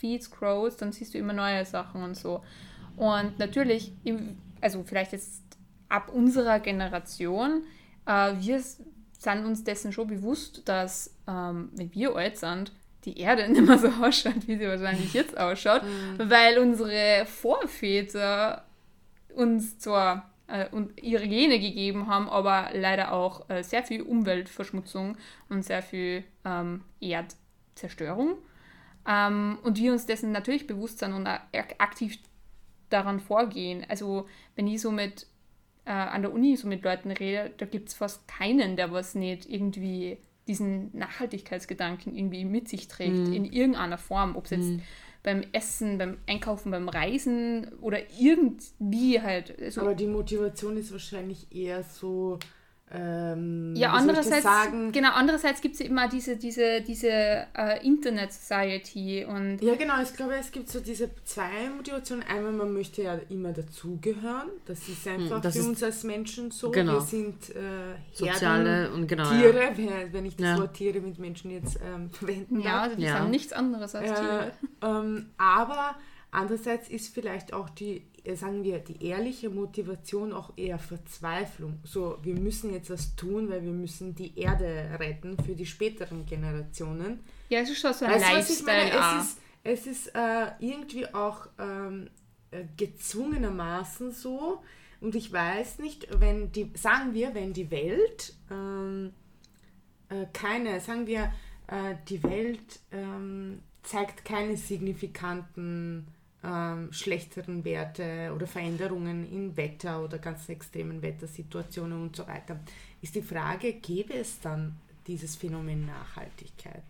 Feed scrollst, dann siehst du immer neue Sachen und so. Und natürlich, also vielleicht jetzt ab unserer Generation, äh, wir sind uns dessen schon bewusst, dass, ähm, wenn wir alt sind, die Erde nicht mehr so ausschaut, wie sie wahrscheinlich jetzt ausschaut, mhm. weil unsere Vorväter uns zwar äh, und ihre Gene gegeben haben, aber leider auch äh, sehr viel Umweltverschmutzung und sehr viel ähm, Erdzerstörung. Um, und wir uns dessen natürlich bewusst sind und aktiv daran vorgehen. Also wenn ich so mit äh, an der Uni so mit Leuten rede, da gibt es fast keinen, der was nicht irgendwie diesen Nachhaltigkeitsgedanken irgendwie mit sich trägt, mhm. in irgendeiner Form. Ob es jetzt mhm. beim Essen, beim Einkaufen, beim Reisen oder irgendwie halt. Also aber die Motivation ist wahrscheinlich eher so... Ähm, ja, andererseits, genau, andererseits gibt es immer diese, diese, diese äh, Internet-Society und... Ja, genau, ich glaube, es gibt so diese zwei Motivationen. Einmal, man möchte ja immer dazugehören, das ist einfach das für ist, uns als Menschen so, genau. wir sind äh, Herden, soziale und genau, Tiere, ja. wenn ich das ja. Wort Tiere mit Menschen jetzt ähm, verwenden ja, darf. Also die ja, die sind nichts anderes als äh, Tiere. Ähm, aber andererseits ist vielleicht auch die... sagen wir, die ehrliche Motivation auch eher Verzweiflung. So, wir müssen jetzt was tun, weil wir müssen die Erde retten für die späteren Generationen. Ja, es ist schon so ein Lifestyle. Es ist, es ist äh, irgendwie auch ähm, gezwungenermaßen so. Und ich weiß nicht, wenn die, sagen wir, wenn die Welt ähm, äh, keine, sagen wir, äh, die Welt ähm, zeigt keine signifikanten Ähm, schlechteren Werte oder Veränderungen im Wetter oder ganz extremen Wettersituationen und so weiter, ist die Frage, gäbe es dann dieses Phänomen Nachhaltigkeit?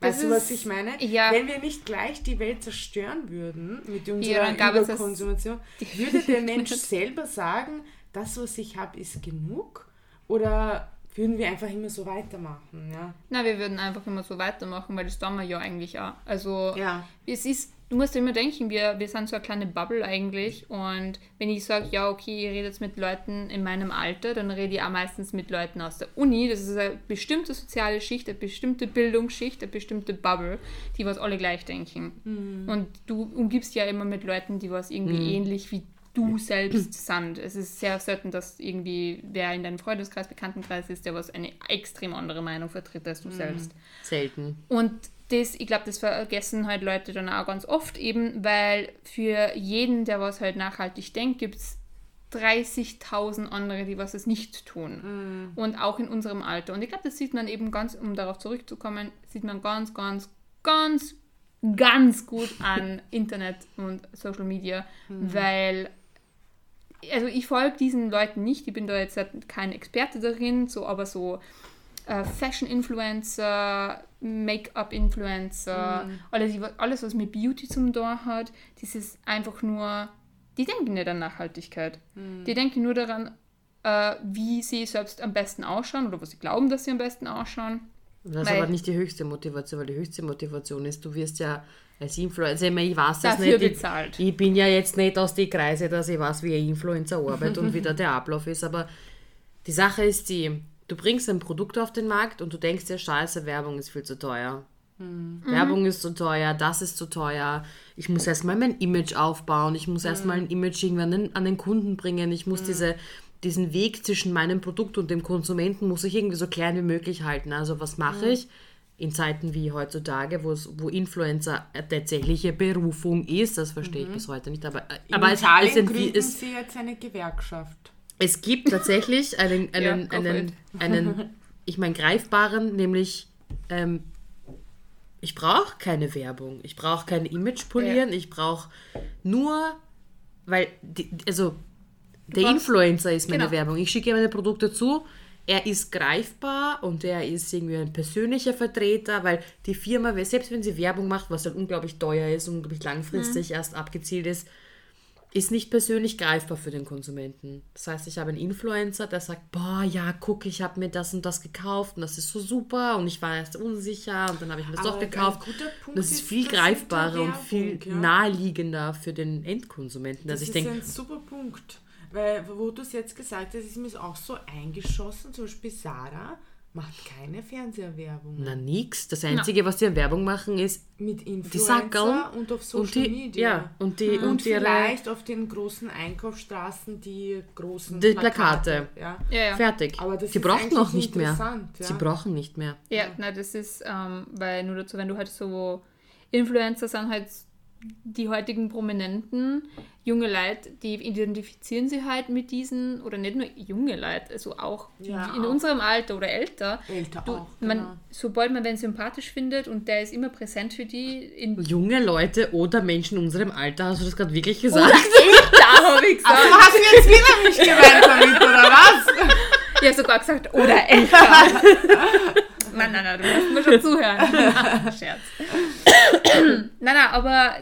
Das weißt ist, du, was ich meine? Ja. Wenn wir nicht gleich die Welt zerstören würden mit unserer ja, Überkonsumation, würde der Mensch selber sagen, das, was ich habe, ist genug? Oder würden wir einfach immer so weitermachen? Ja? Nein, wir würden einfach immer so weitermachen, weil das tun wir ja eigentlich auch. Also ja. es ist Du musst immer denken, wir, wir sind so eine kleine Bubble eigentlich, und wenn ich sage, ja okay, ich rede jetzt mit Leuten in meinem Alter, dann rede ich auch meistens mit Leuten aus der Uni, das ist eine bestimmte soziale Schicht, eine bestimmte Bildungsschicht, eine bestimmte Bubble, die was alle gleich denken. Mhm. Und du umgibst ja immer mit Leuten, die was irgendwie mhm. ähnlich wie du selbst sind. Es ist sehr selten, dass irgendwie wer in deinem Freundeskreis, Bekanntenkreis ist, der was eine extrem andere Meinung vertritt als du mhm. selbst. Selten. Und das, ich glaube, das vergessen halt Leute dann auch ganz oft eben, weil für jeden, der was halt nachhaltig denkt, gibt es dreißigtausend andere, die was es nicht tun. Mhm. Und auch in unserem Alter. Und ich glaube, das sieht man eben ganz, um darauf zurückzukommen, sieht man ganz, ganz, ganz, ganz gut an Internet und Social Media, mhm. weil, also ich folge diesen Leuten nicht, ich bin da jetzt kein Experte darin, so, aber so äh, Fashion-Influencer, Make-up-Influencer, mhm. alles, alles, was mit Beauty zum Tor hat, das ist einfach nur, die denken nicht an Nachhaltigkeit. Mhm. Die denken nur daran, äh, wie sie selbst am besten ausschauen oder was sie glauben, dass sie am besten ausschauen. Das ist aber nicht die höchste Motivation, weil die höchste Motivation ist, du wirst ja als Influencer, ich, meine, ich weiß es nicht, bezahlt. Ich, ich bin ja jetzt nicht aus den Kreisen, dass ich weiß, wie ein Influencer arbeitet und wie da der Ablauf ist, aber die Sache ist die, du bringst ein Produkt auf den Markt und du denkst dir, scheiße, Werbung ist viel zu teuer. Mhm. Werbung ist zu teuer, das ist zu teuer, ich muss erstmal mein Image aufbauen, ich muss erstmal ein Image irgendwann an den, an den Kunden bringen, ich muss mhm. diese... diesen Weg zwischen meinem Produkt und dem Konsumenten muss ich irgendwie so klein wie möglich halten. Also was mache mhm. ich in Zeiten wie heutzutage, wo es, wo Influencer tatsächliche Berufung ist, das verstehe mhm. ich bis heute nicht. Aber, aber es, es, gründen es, sie jetzt eine Gewerkschaft. Es gibt tatsächlich einen, einen, ja, einen, einen ich meine, greifbaren, nämlich ähm, ich brauche keine Werbung, ich brauche kein Image polieren, ja. ich brauche nur, weil, die, also der Influencer ist meine genau. Werbung. Ich schicke meine Produkte zu, er ist greifbar und er ist irgendwie ein persönlicher Vertreter, weil die Firma, selbst wenn sie Werbung macht, was dann unglaublich teuer ist und unglaublich langfristig mhm. erst abgezielt ist, ist nicht persönlich greifbar für den Konsumenten. Das heißt, ich habe einen Influencer, der sagt, boah, ja, guck, ich habe mir das und das gekauft und das ist so super und ich war erst unsicher und dann habe ich mir das aber doch gekauft. Das ist viel greifbarer und viel ja. naheliegender für den Endkonsumenten. Das ist ich denke, ein super Punkt. Weil, wo du es jetzt gesagt hast, ist mir auch so eingeschossen, zum Beispiel Zara macht keine Fernsehwerbung. Na nix, das Einzige, no. was die an Werbung machen, ist mit Influencer und auf Social und die, Media. Ja, und die, und und vielleicht ihre, auf den großen Einkaufsstraßen die großen die Plakate. Plakate. Ja. Ja, ja. Fertig. Aber das die ist brauchen auch nicht mehr. Ja. Sie brauchen nicht mehr. Ja, ja. Nein, das ist, ähm, weil nur dazu, wenn du halt so Influencer sind halt die heutigen Prominenten, junge Leute, die identifizieren sich halt mit diesen, oder nicht nur junge Leute, also auch ja, in auch. unserem Alter oder älter. Älter du, auch, man, genau. Sobald man den sympathisch findet und der ist immer präsent für die. In junge Leute oder Menschen in unserem Alter, hast du das gerade wirklich gesagt? Älter, habe ich gesagt. Also hast du jetzt wieder mich gemeint damit, oder was? Ich habe sogar gesagt, oder älter. Nein, nein, nein, du musst mir schon zuhören. Nein, Scherz. Nein, nein, aber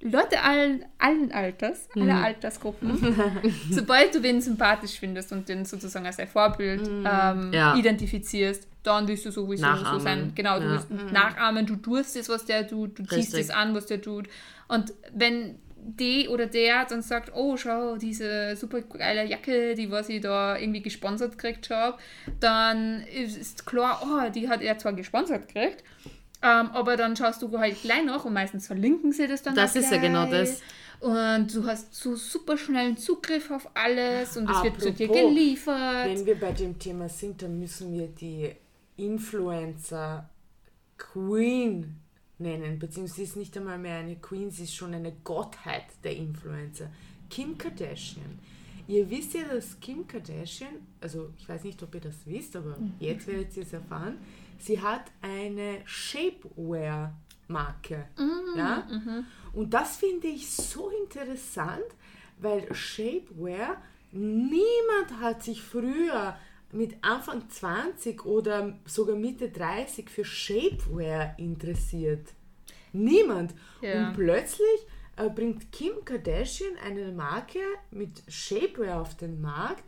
Leute allen, allen Alters, mhm. aller Altersgruppen, sobald du wen sympathisch findest und den sozusagen als ein Vorbild mhm. ähm, ja. identifizierst, dann willst du sowieso so sein. Genau, du ja. willst mhm. nachahmen, du tust das, was der tut, du ziehst das an, was der tut. Und wenn die oder der dann sagt, oh, schau, diese super geile Jacke, die was ich da irgendwie gesponsert gekriegt habe, dann ist, ist klar, oh, die hat er zwar gesponsert gekriegt, ähm, aber dann schaust du halt gleich nach und meistens verlinken sie das dann. Das ist gleich. Ja genau das. Und du hast so super schnellen Zugriff auf alles und es wird zu dir geliefert. Wenn wir bei dem Thema sind, dann müssen wir die Influencer Queen nennen, beziehungsweise ist nicht einmal mehr eine Queen, sie ist schon eine Gottheit der Influencer. Kim Kardashian. Ihr wisst ja, dass Kim Kardashian, also ich weiß nicht, ob ihr das wisst, aber mhm. jetzt werdet ihr es erfahren, sie hat eine Shapewear-Marke. Mhm. Ja? Mhm. Und das finde ich so interessant, weil Shapewear, niemand hat sich früher mit Anfang zwanzig oder sogar Mitte dreißig für Shapewear interessiert. Niemand. Ja. Und plötzlich äh, bringt Kim Kardashian eine Marke mit Shapewear auf den Markt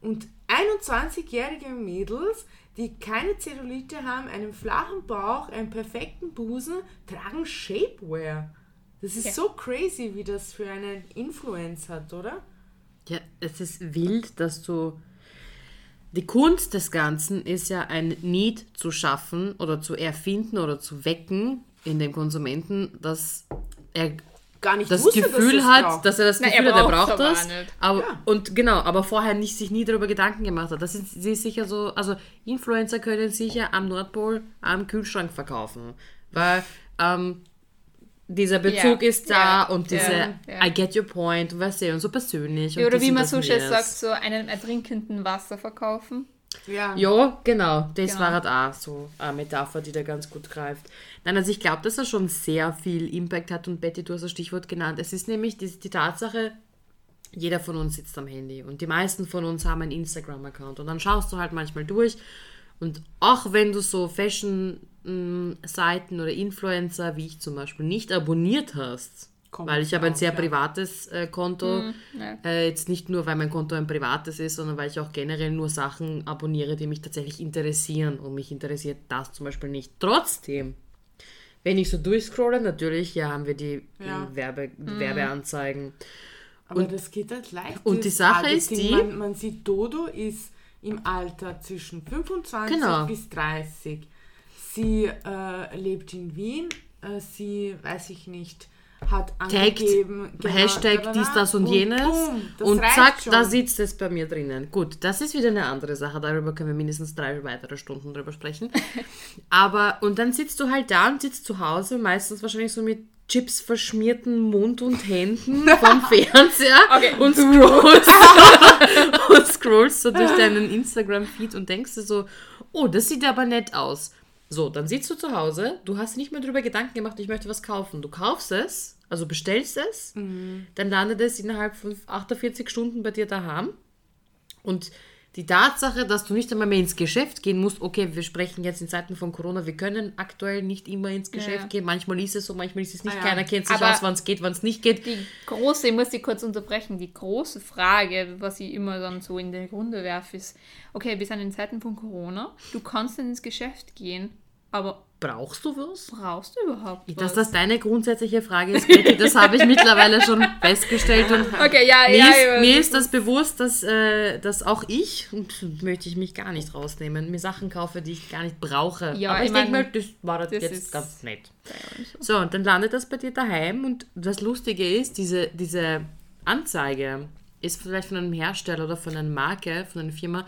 und einundzwanzigjährige Mädels, die keine Zellulite haben, einen flachen Bauch, einen perfekten Busen, tragen Shapewear. Das ist ja. so crazy, wie das für einen Influencer hat, oder? Ja, es ist wild, dass du... Die Kunst des Ganzen ist ja, ein Need zu schaffen oder zu erfinden oder zu wecken in dem Konsumenten, dass er gar nicht das wusste, Gefühl dass hat, braucht. dass er das Gefühl Na, er hat, er braucht das. Aber, ja. Und genau, aber vorher nicht, sich nie darüber Gedanken gemacht hat. Das sind sie sicher so, also Influencer können sicher am Nordpol am Kühlschrank verkaufen, weil ähm, dieser Bezug yeah. ist da yeah. und diese yeah. Yeah. I get your point, weißt du, und so persönlich. Ja, und oder wie man so schön sagt, so einen ertrinkenden Wasser verkaufen. Ja. ja, genau. Das genau. war halt auch so eine Metapher, die da ganz gut greift. Nein, also ich glaube, dass das schon sehr viel Impact hat, und Betty, du hast das Stichwort genannt. Es ist nämlich die, die Tatsache, jeder von uns sitzt am Handy und die meisten von uns haben einen Instagram-Account, und dann schaust du halt manchmal durch, und auch wenn du so Fashion-Seiten oder Influencer, wie ich zum Beispiel, nicht abonniert hast, Kommt weil ich habe ein sehr ja. privates äh, Konto, mm, ne. äh, jetzt nicht nur, weil mein Konto ein privates ist, sondern weil ich auch generell nur Sachen abonniere, die mich tatsächlich interessieren, und mich interessiert das zum Beispiel nicht. Trotzdem, wenn ich so durchscrolle, natürlich, ja, haben wir die ja. Werbe, mm. Werbeanzeigen. Aber und, das geht halt leicht. Und die Sache ist die... Man, man sieht, Dodo ist im Alter zwischen fünfundzwanzig genau. bis dreißig. Sie äh, lebt in Wien, äh, sie, weiß ich nicht... hat angegeben, Tagt, genau, Hashtag da, da, da, dies, das und, und jenes boom, und zack, schon. Da sitzt es bei mir drinnen. Gut, das ist wieder eine andere Sache, darüber können wir mindestens drei weitere Stunden drüber sprechen. Aber, und dann sitzt du halt da und sitzt zu Hause, meistens wahrscheinlich so mit Chips verschmierten Mund und Händen vom Fernseher okay. und, scrollst so, und scrollst so durch deinen Instagram-Feed und denkst dir so, oh, das sieht aber nett aus. So, dann sitzt du zu Hause, du hast nicht mehr darüber Gedanken gemacht, ich möchte was kaufen. Du kaufst es, also bestellst es, mhm. dann landet es innerhalb von achtundvierzig Stunden bei dir daheim. Und die Tatsache, dass du nicht einmal mehr ins Geschäft gehen musst, okay, wir sprechen jetzt in Zeiten von Corona, wir können aktuell nicht immer ins Geschäft ja. gehen. Manchmal ist es so, manchmal ist es nicht. Ah, Keiner ja. kennt sich Aber aus, wann es geht, wann es nicht geht. Die große, ich muss dich kurz unterbrechen, die große Frage, was ich immer dann so in die Runde werfe, ist, okay, wir sind in Zeiten von Corona, du kannst dann ins Geschäft gehen, aber... Brauchst du was? Brauchst du überhaupt was? Dass das deine grundsätzliche Frage ist, Betty, das habe ich mittlerweile schon festgestellt. Und okay, ja, mir, ja, ist, ja, mir ist das bewusst, dass, äh, dass auch ich, und möchte ich mich gar nicht rausnehmen, mir Sachen kaufe, die ich gar nicht brauche. Ja, aber ich, ich denke mal, das war das jetzt ist ganz nett. So, und dann landet das bei dir daheim. Und das Lustige ist, diese, diese Anzeige ist vielleicht von einem Hersteller oder von einer Marke, von einer Firma,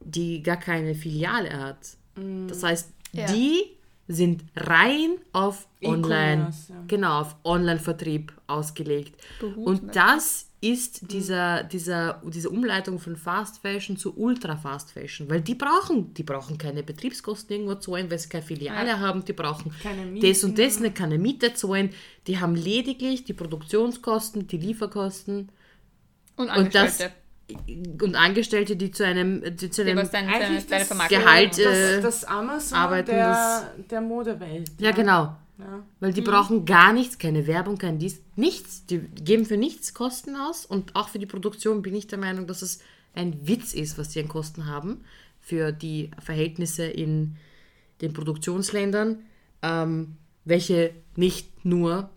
die gar keine Filiale hat. Das heißt, ja. die... sind rein auf Online, ja. genau, auf Online-Vertrieb ausgelegt. Beruhig und mich. Das ist dieser, dieser, diese Umleitung von Fast Fashion zu Ultra Fast Fashion, weil die brauchen, die brauchen keine Betriebskosten irgendwo zahlen, weil sie keine Filiale ja. haben, die brauchen das und das, nicht keine Miete zahlen, die haben lediglich die Produktionskosten, die Lieferkosten und Angestellte. Und das, und Angestellte, die zu einem, die zu einem die, deine, deine, deine Vermarktung Gehalt äh, das, das Amazon arbeiten. Der, der Modewelt. Ja, ja. genau. Ja. Weil die mhm. brauchen gar nichts, keine Werbung, kein Dienst, nichts. Die geben für nichts Kosten aus. Und auch für die Produktion bin ich der Meinung, dass es ein Witz ist, was die an Kosten haben für die Verhältnisse in den Produktionsländern, ähm, welche nicht nur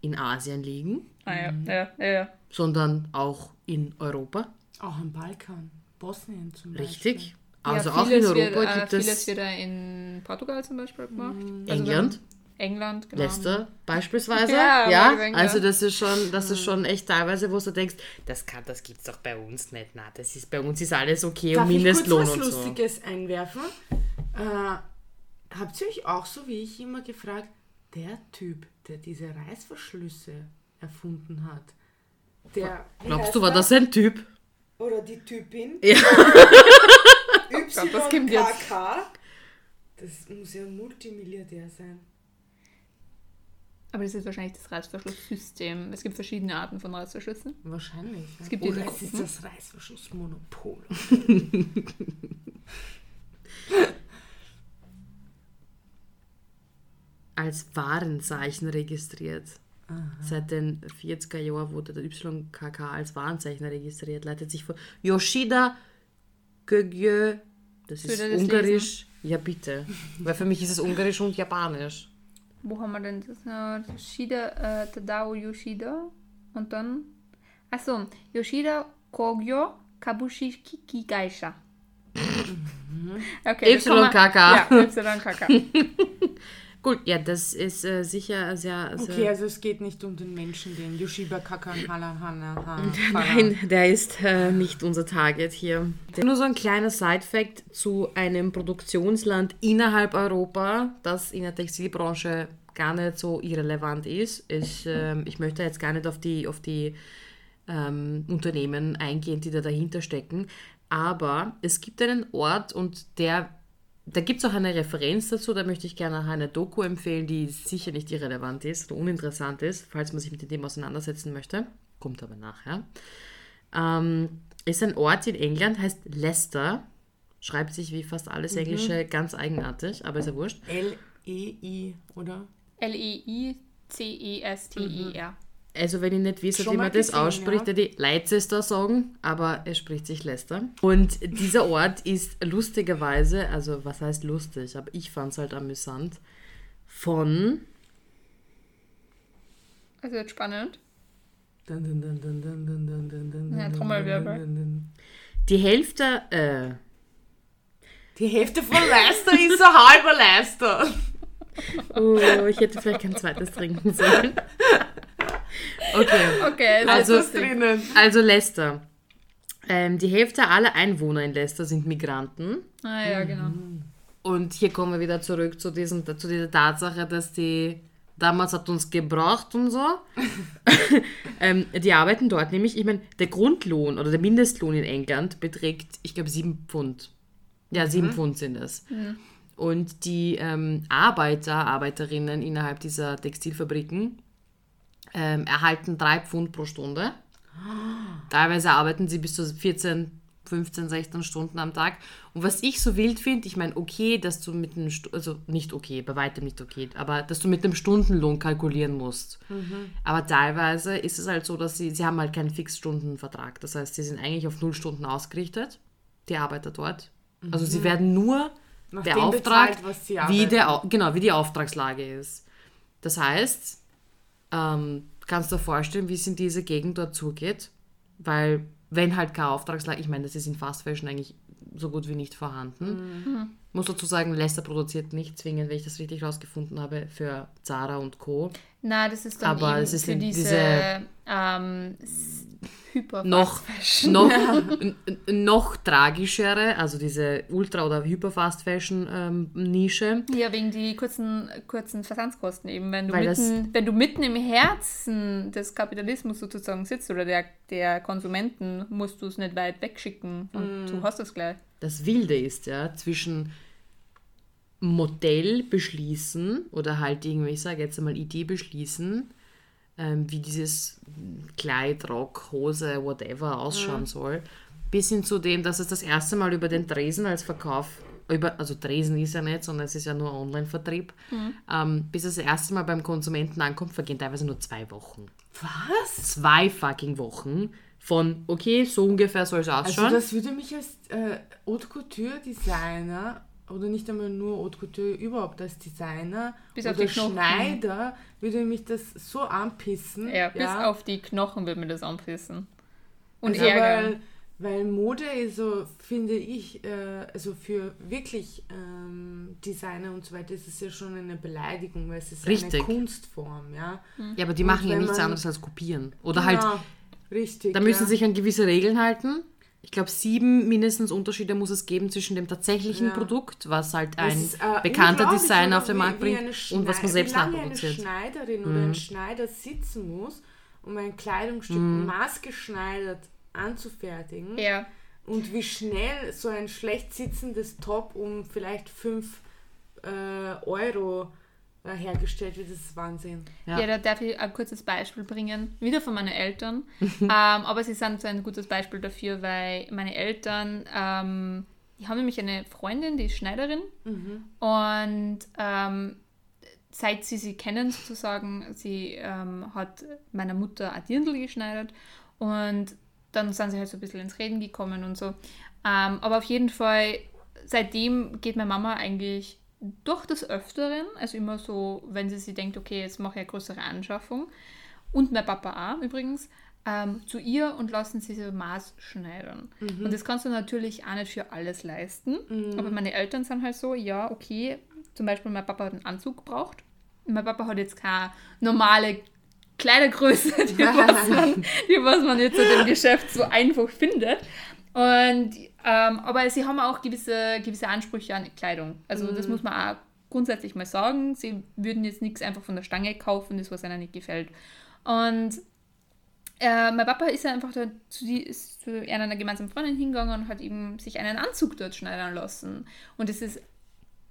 in Asien liegen, ah, ja. Mhm. Ja, ja, ja. sondern auch in Europa. Auch im Balkan, Bosnien zum Beispiel. Richtig. Also ja, auch in Europa wird, gibt es... Vieles wird in Portugal zum Beispiel gemacht. England. England, genau. Leicester beispielsweise. Ja, ja. Also das ist schon, das ist schon echt teilweise, wo du denkst, das kann, das gibt's doch bei uns nicht. Na, das ist bei uns ist alles okay. Darf und Mindestlohn und so. Darf ich kurz was Lustiges einwerfen? Äh, habt ihr euch auch so, wie ich immer gefragt, der Typ, der diese Reißverschlüsse erfunden hat, der... Glaubst du, war das ein Typ? Oder die Typin. Ja. Y K K. Das muss ja ein Multimilliardär sein. Aber das ist wahrscheinlich das Reißverschlusssystem. Es gibt verschiedene Arten von Reißverschlüssen. Wahrscheinlich. Es gibt Oder es ist das Reißverschlussmonopol. Als Warenzeichen registriert. Aha. Seit den vierziger Jahren wurde der Y K K als Warenzeichen registriert. Leitet sich von Yoshida Kogyo, das ist das Ungarisch. Lesen? Ja, bitte. Weil für mich ist es Ungarisch und Japanisch. Wo haben wir denn das? Yoshida, äh, Tadao Yoshida und dann... Achso, Yoshida Kogyo Kabushikikigaisha. Okay, Y K K. Ja, Y K K. Gut, ja, das ist äh, sicher sehr, sehr... Okay, also es geht nicht um den Menschen, den Yoshida Kakan Halahana. Nein, der ist äh, nicht unser Target hier. Nur so ein kleiner Side-Fact zu einem Produktionsland innerhalb Europa, das in der Textilbranche gar nicht so irrelevant ist. Ich, äh, ich möchte jetzt gar nicht auf die, auf die ähm, Unternehmen eingehen, die da dahinter stecken, aber es gibt einen Ort und der... Da gibt es auch eine Referenz dazu, da möchte ich gerne eine Doku empfehlen, die sicher nicht irrelevant ist oder uninteressant ist, falls man sich mit dem Thema auseinandersetzen möchte. Kommt aber nachher. Ja? Ähm, ist ein Ort in England, heißt Leicester. Schreibt sich wie fast alles mhm. Englische ganz eigenartig, aber ist ja wurscht. L-E-I, oder? L-E-I-C-E-S-T-E-R. Also wenn ihr nicht wisst, wie man das ausspricht, ja. Die Leicester sagen, aber er spricht sich Leicester. Und dieser Ort ist lustigerweise, also was heißt lustig, aber ich fand es halt amüsant, von... Also jetzt spannend. Ja, Trommelwirbel. Die Hälfte, äh... Die Hälfte von Leicester ist so halber Leicester. Oh, ich hätte vielleicht kein zweites trinken sollen. Okay, okay also, also, drinnen. also Leicester. Ähm, die Hälfte aller Einwohner in Leicester sind Migranten. Ah ja, genau. Und hier kommen wir wieder zurück zu, diesem, zu dieser Tatsache, dass die damals hat uns gebraucht und so. ähm, die arbeiten dort nämlich, ich meine, der Grundlohn oder der Mindestlohn in England beträgt, ich glaube, sieben Pfund. Ja, sieben mhm. Pfund sind es. Mhm. Und die ähm, Arbeiter, Arbeiterinnen innerhalb dieser Textilfabriken Ähm, erhalten drei Pfund pro Stunde. Teilweise arbeiten sie bis zu vierzehn, fünfzehn, sechzehn Stunden am Tag. Und was ich so wild finde, ich meine, okay, dass du mit einem, St- also nicht okay, bei weitem nicht okay, aber dass du mit einem Stundenlohn kalkulieren musst. Mhm. Aber teilweise ist es halt so, dass sie, sie haben halt keinen Fixstundenvertrag. Das heißt, sie sind eigentlich auf null Stunden ausgerichtet, die Arbeiter dort. Mhm. Also sie werden nur nach der Auftrag, bezahlt, was sie wie der, genau, wie die Auftragslage ist. Das heißt... Ähm, kannst du dir vorstellen, wie es in dieser Gegend dort zugeht? Weil, wenn halt keine Auftragslage, ich meine, das ist in Fast Fashion eigentlich so gut wie nicht vorhanden. Mhm. Muss dazu sagen, Leicester produziert nicht zwingend, wenn ich das richtig rausgefunden habe, für Zara und Co. Na, das ist dann aber eben es ist für diese, diese ähm, Hyper noch, noch, n- noch tragischere, also diese Ultra- oder Hyper-Fast-Fashion-Nische. Ähm, ja, wegen die kurzen, kurzen Versandskosten eben. Wenn du, mitten, wenn du mitten im Herzen des Kapitalismus sozusagen sitzt oder der, der Konsumenten, musst du es nicht weit wegschicken und mm. du hast es gleich. Das Wilde ist ja zwischen... Modell beschließen oder halt irgendwie, ich sage jetzt einmal Idee beschließen, ähm, wie dieses Kleid, Rock, Hose, whatever ausschauen mhm. soll, bis hin zu dem, dass es das erste Mal über den Tresen als Verkauf, über, also Tresen ist ja nicht, sondern es ist ja nur Online-Vertrieb, mhm. ähm, bis es das erste Mal beim Konsumenten ankommt, vergehen teilweise nur zwei Wochen. Was? Zwei fucking Wochen. Von, okay, so ungefähr soll es ausschauen. Also das würde mich als äh, Haute Couture-Designer oder nicht einmal nur Haute Couture, überhaupt als Designer bis oder auf die Schneider würde mich das so anpissen. Ja, ja, bis auf die Knochen würde mir das anpissen. Und also ärgern. Weil, weil Mode ist so, finde ich, äh, also für wirklich ähm, Designer und so weiter ist es ja schon eine Beleidigung, weil es ist richtig. Eine Kunstform. Ja, mhm. ja aber die und machen ja nichts anderes als kopieren. Oder ja, halt, richtig, da müssen ja. sich an gewisse Regeln halten. Ich glaube, sieben mindestens Unterschiede muss es geben zwischen dem tatsächlichen ja. Produkt, was halt ein ist, äh, bekannter Designer auf den Markt bringt Schneid- und was man selbst nachproduziert. Wie lange eine Schneiderin mhm. oder ein Schneider sitzen muss, um ein Kleidungsstück mhm. maßgeschneidert anzufertigen ja. und wie schnell so ein schlecht sitzendes Top um vielleicht fünf äh, Euro äh, hergestellt wird, das ist Wahnsinn. Ja. ja, da darf ich ein kurzes Beispiel bringen, wieder von meinen Eltern, ähm, aber sie sind so ein gutes Beispiel dafür, weil meine Eltern, ähm, die haben nämlich eine Freundin, die ist Schneiderin mhm. und ähm, seit sie sie kennen sozusagen, sie ähm, hat meiner Mutter ein Dirndl geschneidert und dann sind sie halt so ein bisschen ins Reden gekommen und so, ähm, aber auf jeden Fall, seitdem geht meine Mama eigentlich doch des Öfteren, also immer so, wenn sie sich denkt, okay, jetzt mache ich eine größere Anschaffung und mein Papa auch übrigens, ähm, zu ihr und lassen sie so Maß schneidern. Mhm. Und das kannst du natürlich auch nicht für alles leisten, mhm. aber meine Eltern sind halt so, ja, okay, Zum Beispiel, mein Papa hat einen Anzug gebraucht. Und mein Papa hat jetzt keine normale Kleidergröße, die, was, man, die was man jetzt in dem Geschäft so einfach findet. Und, ähm, aber sie haben auch gewisse, gewisse Ansprüche an Kleidung. Also, mhm. das muss man auch grundsätzlich mal sagen. Sie würden jetzt nichts einfach von der Stange kaufen, das was ihnen nicht gefällt. Und äh, mein Papa ist ja einfach da, zu, die, ist zu einer gemeinsamen Freundin hingegangen und hat eben sich einen Anzug dort schneidern lassen. Und das ist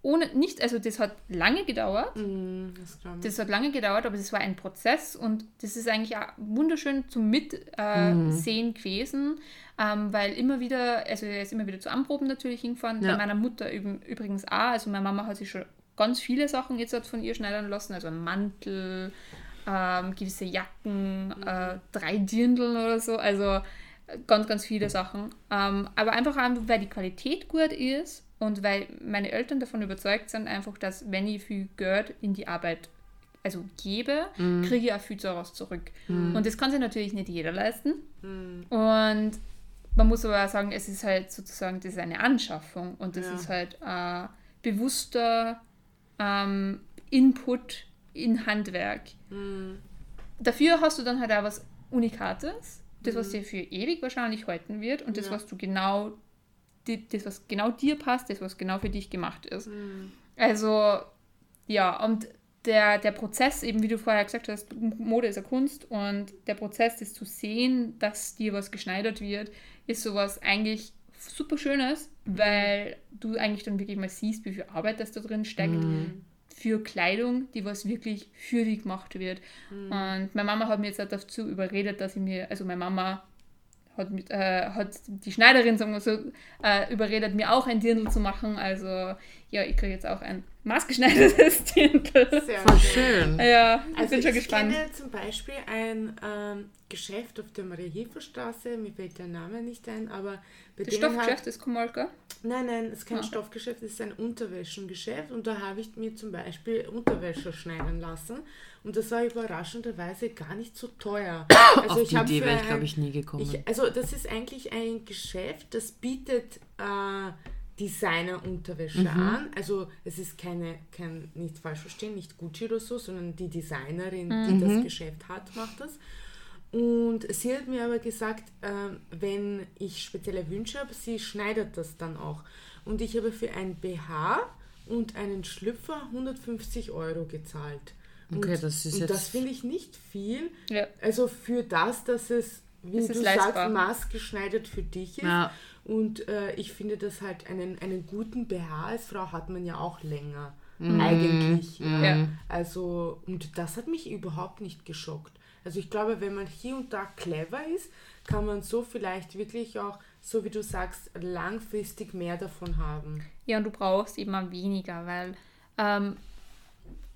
ohne, nicht, also das hat lange gedauert. Mm, das, das hat lange gedauert, aber es war ein Prozess und das ist eigentlich auch wunderschön zum Mitsehen mm. gewesen, ähm, weil immer wieder, also er ist immer wieder zu Anproben natürlich hingefahren, ja. bei meiner Mutter üb- übrigens auch, also meine Mama hat sich schon ganz viele Sachen jetzt von ihr schneidern lassen, also einen Mantel, ähm, gewisse Jacken, äh, drei Dirndl oder so, also ganz, ganz viele Sachen. Ähm, aber einfach auch, weil die Qualität gut ist. Und weil meine Eltern davon überzeugt sind, einfach, dass wenn ich viel Geld in die Arbeit also gebe, mm. kriege ich auch viel daraus zurück. Mm. Und das kann sich natürlich nicht jeder leisten. Mm. Und man muss aber auch sagen, es ist halt sozusagen, das ist eine Anschaffung. Und das ja. ist halt äh, bewusster ähm, Input in Handwerk. Mm. Dafür hast du dann halt auch was Unikates, das, mm. was dir für ewig wahrscheinlich halten wird und das, ja. was du genau... das, was genau dir passt, das, was genau für dich gemacht ist. Mhm. Also, ja, und der, der Prozess, eben wie du vorher gesagt hast, Mode ist eine Kunst und der Prozess, das zu sehen, dass dir was geschneidert wird, ist sowas eigentlich super Schönes, mhm. weil du eigentlich dann wirklich mal siehst, wie viel Arbeit das da drin steckt, mhm. für Kleidung, die was wirklich für dich gemacht wird. Mhm. Und meine Mama hat mir jetzt dazu überredet, dass ich mir, also meine Mama Hat, mit, äh, hat die Schneiderin sagen wir so, äh, überredet, mir auch ein Dirndl zu machen. Also, ja, ich kriege jetzt auch ein maßgeschneidertes Dirndl. Sehr schön. Ja, ich also bin schon ich gespannt. Ich kenne zum Beispiel ein ähm, Geschäft auf der Mariahilfer Straße, mir fällt der Name nicht ein, aber... bei das Stoffgeschäft hat, ist Komolka? Nein, nein, es ist kein ah. Stoffgeschäft, es ist ein Unterwäschengeschäft und da habe ich mir zum Beispiel Unterwäsche schneiden lassen und das war überraschenderweise gar nicht so teuer. Also auf ich die Idee wäre ich, glaube ich, nie gekommen. Ich, also das ist eigentlich ein Geschäft, das bietet... Äh, Designer-Unterwäsche mhm. an. Also es ist keine, kein, nicht falsch verstehen, nicht Gucci oder so, sondern die Designerin, mhm. die das Geschäft hat, macht das. Und sie hat mir aber gesagt, äh, wenn ich spezielle Wünsche habe, sie schneidet das dann auch. Und ich habe für ein B H und einen Schlüpfer hundertfünfzig Euro gezahlt. Okay, und das, das finde ich nicht viel. Ja. Also für das, dass es, wie du leistbar. sagst, maßgeschneidert für dich ist. Ja. Und äh, ich finde, dass halt einen, einen guten B H als Frau hat man ja auch länger, mm. eigentlich. Mm. Ja. Also, und das hat mich überhaupt nicht geschockt. Also ich glaube, wenn man hier und da clever ist, kann man so vielleicht wirklich auch, so wie du sagst, langfristig mehr davon haben. Ja, und du brauchst immer weniger, weil ähm,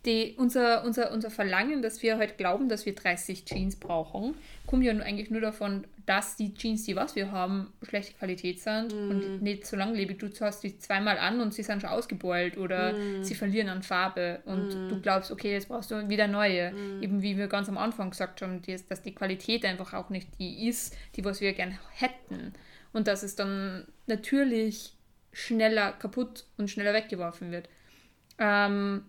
die, unser, unser, unser Verlangen, dass wir halt glauben, dass wir dreißig Jeans brauchen, kommt ja eigentlich nur davon, dass die Jeans, die was wir haben, schlechte Qualität sind mm. und nicht so langlebig. Du hast die zweimal an und sie sind schon ausgebeult oder mm. sie verlieren an Farbe und mm. du glaubst, okay, jetzt brauchst du wieder neue. Mm. Eben wie wir ganz am Anfang gesagt haben, dass die Qualität einfach auch nicht die ist, die was wir gerne hätten. Und dass es dann natürlich schneller kaputt und schneller weggeworfen wird. Ähm,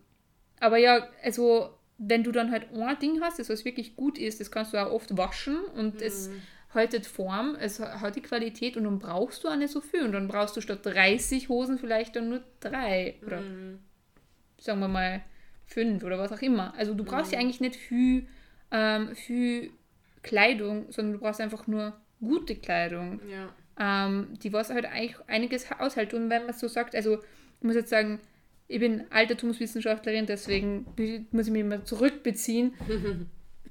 aber ja, also wenn du dann halt ein Ding hast, das was wirklich gut ist, das kannst du auch oft waschen und mm. es haltet Form, es hat die Qualität und dann brauchst du auch nicht so viel und dann brauchst du statt dreißig Hosen vielleicht dann nur drei oder mm. sagen wir mal fünf oder was auch immer. Also du brauchst mm. ja eigentlich nicht viel, ähm, viel Kleidung, sondern du brauchst einfach nur gute Kleidung, ja. ähm, die was halt eigentlich einiges aushält. Und wenn man so sagt, also ich muss jetzt sagen, ich bin Altertumswissenschaftlerin, deswegen muss ich mich immer zurückbeziehen.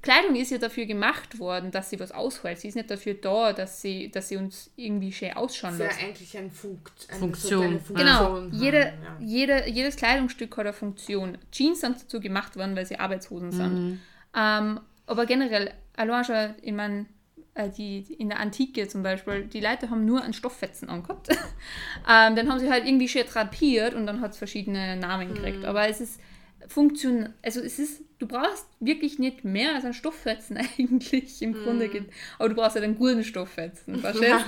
Kleidung ist ja dafür gemacht worden, dass sie was aushält. Sie ist nicht dafür da, dass sie, dass sie uns irgendwie schön ausschauen lässt. Das ist ja eigentlich eine Funkt, eine Funktion. Funktion. Genau, jede, ja. jede, jedes Kleidungsstück hat eine Funktion. Jeans sind dazu gemacht worden, weil sie Arbeitshosen sind. Mhm. Ähm, aber generell, allein schon in, mein, äh, die, in der Antike zum Beispiel, die Leute haben nur einen Stofffetzen angehabt. ähm, dann haben sie halt irgendwie schön drapiert und dann hat es verschiedene Namen gekriegt. Mhm. Aber es ist Funktion, also es ist, du brauchst wirklich nicht mehr als einen Stofffetzen eigentlich im mm. Grunde, geht, aber du brauchst halt einen guten Stofffetzen, verstehst?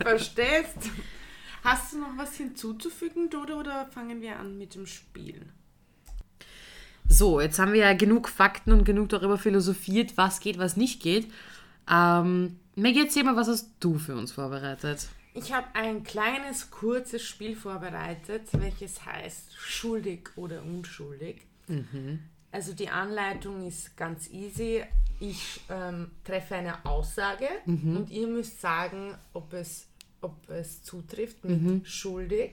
Verstehst? Hast du noch was hinzuzufügen, Dodo, oder fangen wir an mit dem Spiel? So, jetzt haben wir ja genug Fakten und genug darüber philosophiert, was geht, was nicht geht. Ähm, Maggie, erzähl mal, was hast du für uns vorbereitet? Ich habe ein kleines, kurzes Spiel vorbereitet, welches heißt Schuldig oder Unschuldig. Mhm. Also die Anleitung ist ganz easy. Ich ähm, treffe eine Aussage mhm. und ihr müsst sagen, ob es, ob es zutrifft mit mhm. schuldig,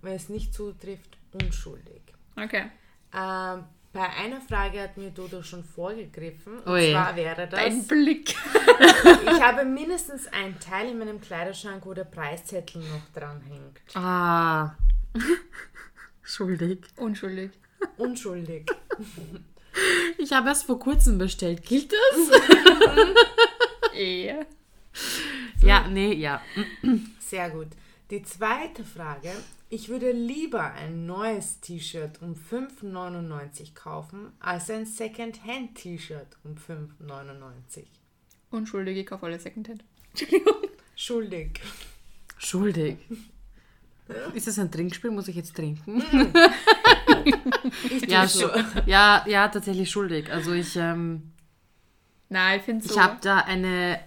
wenn es nicht zutrifft, unschuldig. Okay. Ähm, bei einer Frage hat mir Dodo schon vorgegriffen. Und Ui, zwar wäre das... Ein Blick. Ich habe mindestens ein Teil in meinem Kleiderschrank, wo der Preiszettel noch dran hängt. Ah. Schuldig. Unschuldig. Unschuldig. Ich habe erst vor kurzem bestellt. Gilt das? Ja. So. Ja, nee, ja. Sehr gut. Die zweite Frage... Ich würde lieber ein neues T-Shirt um fünf neunundneunzig kaufen, als ein Secondhand-T-Shirt um fünf neunundneunzig. Unschuldig, ich kaufe alle Secondhand. Entschuldigung. Schuldig. Schuldig. Ist das ein Trinkspiel? Muss ich jetzt trinken? ich ja, so. ja, ja, tatsächlich schuldig. Also ich, ähm, Nein, ich finde so. Ich habe da eine...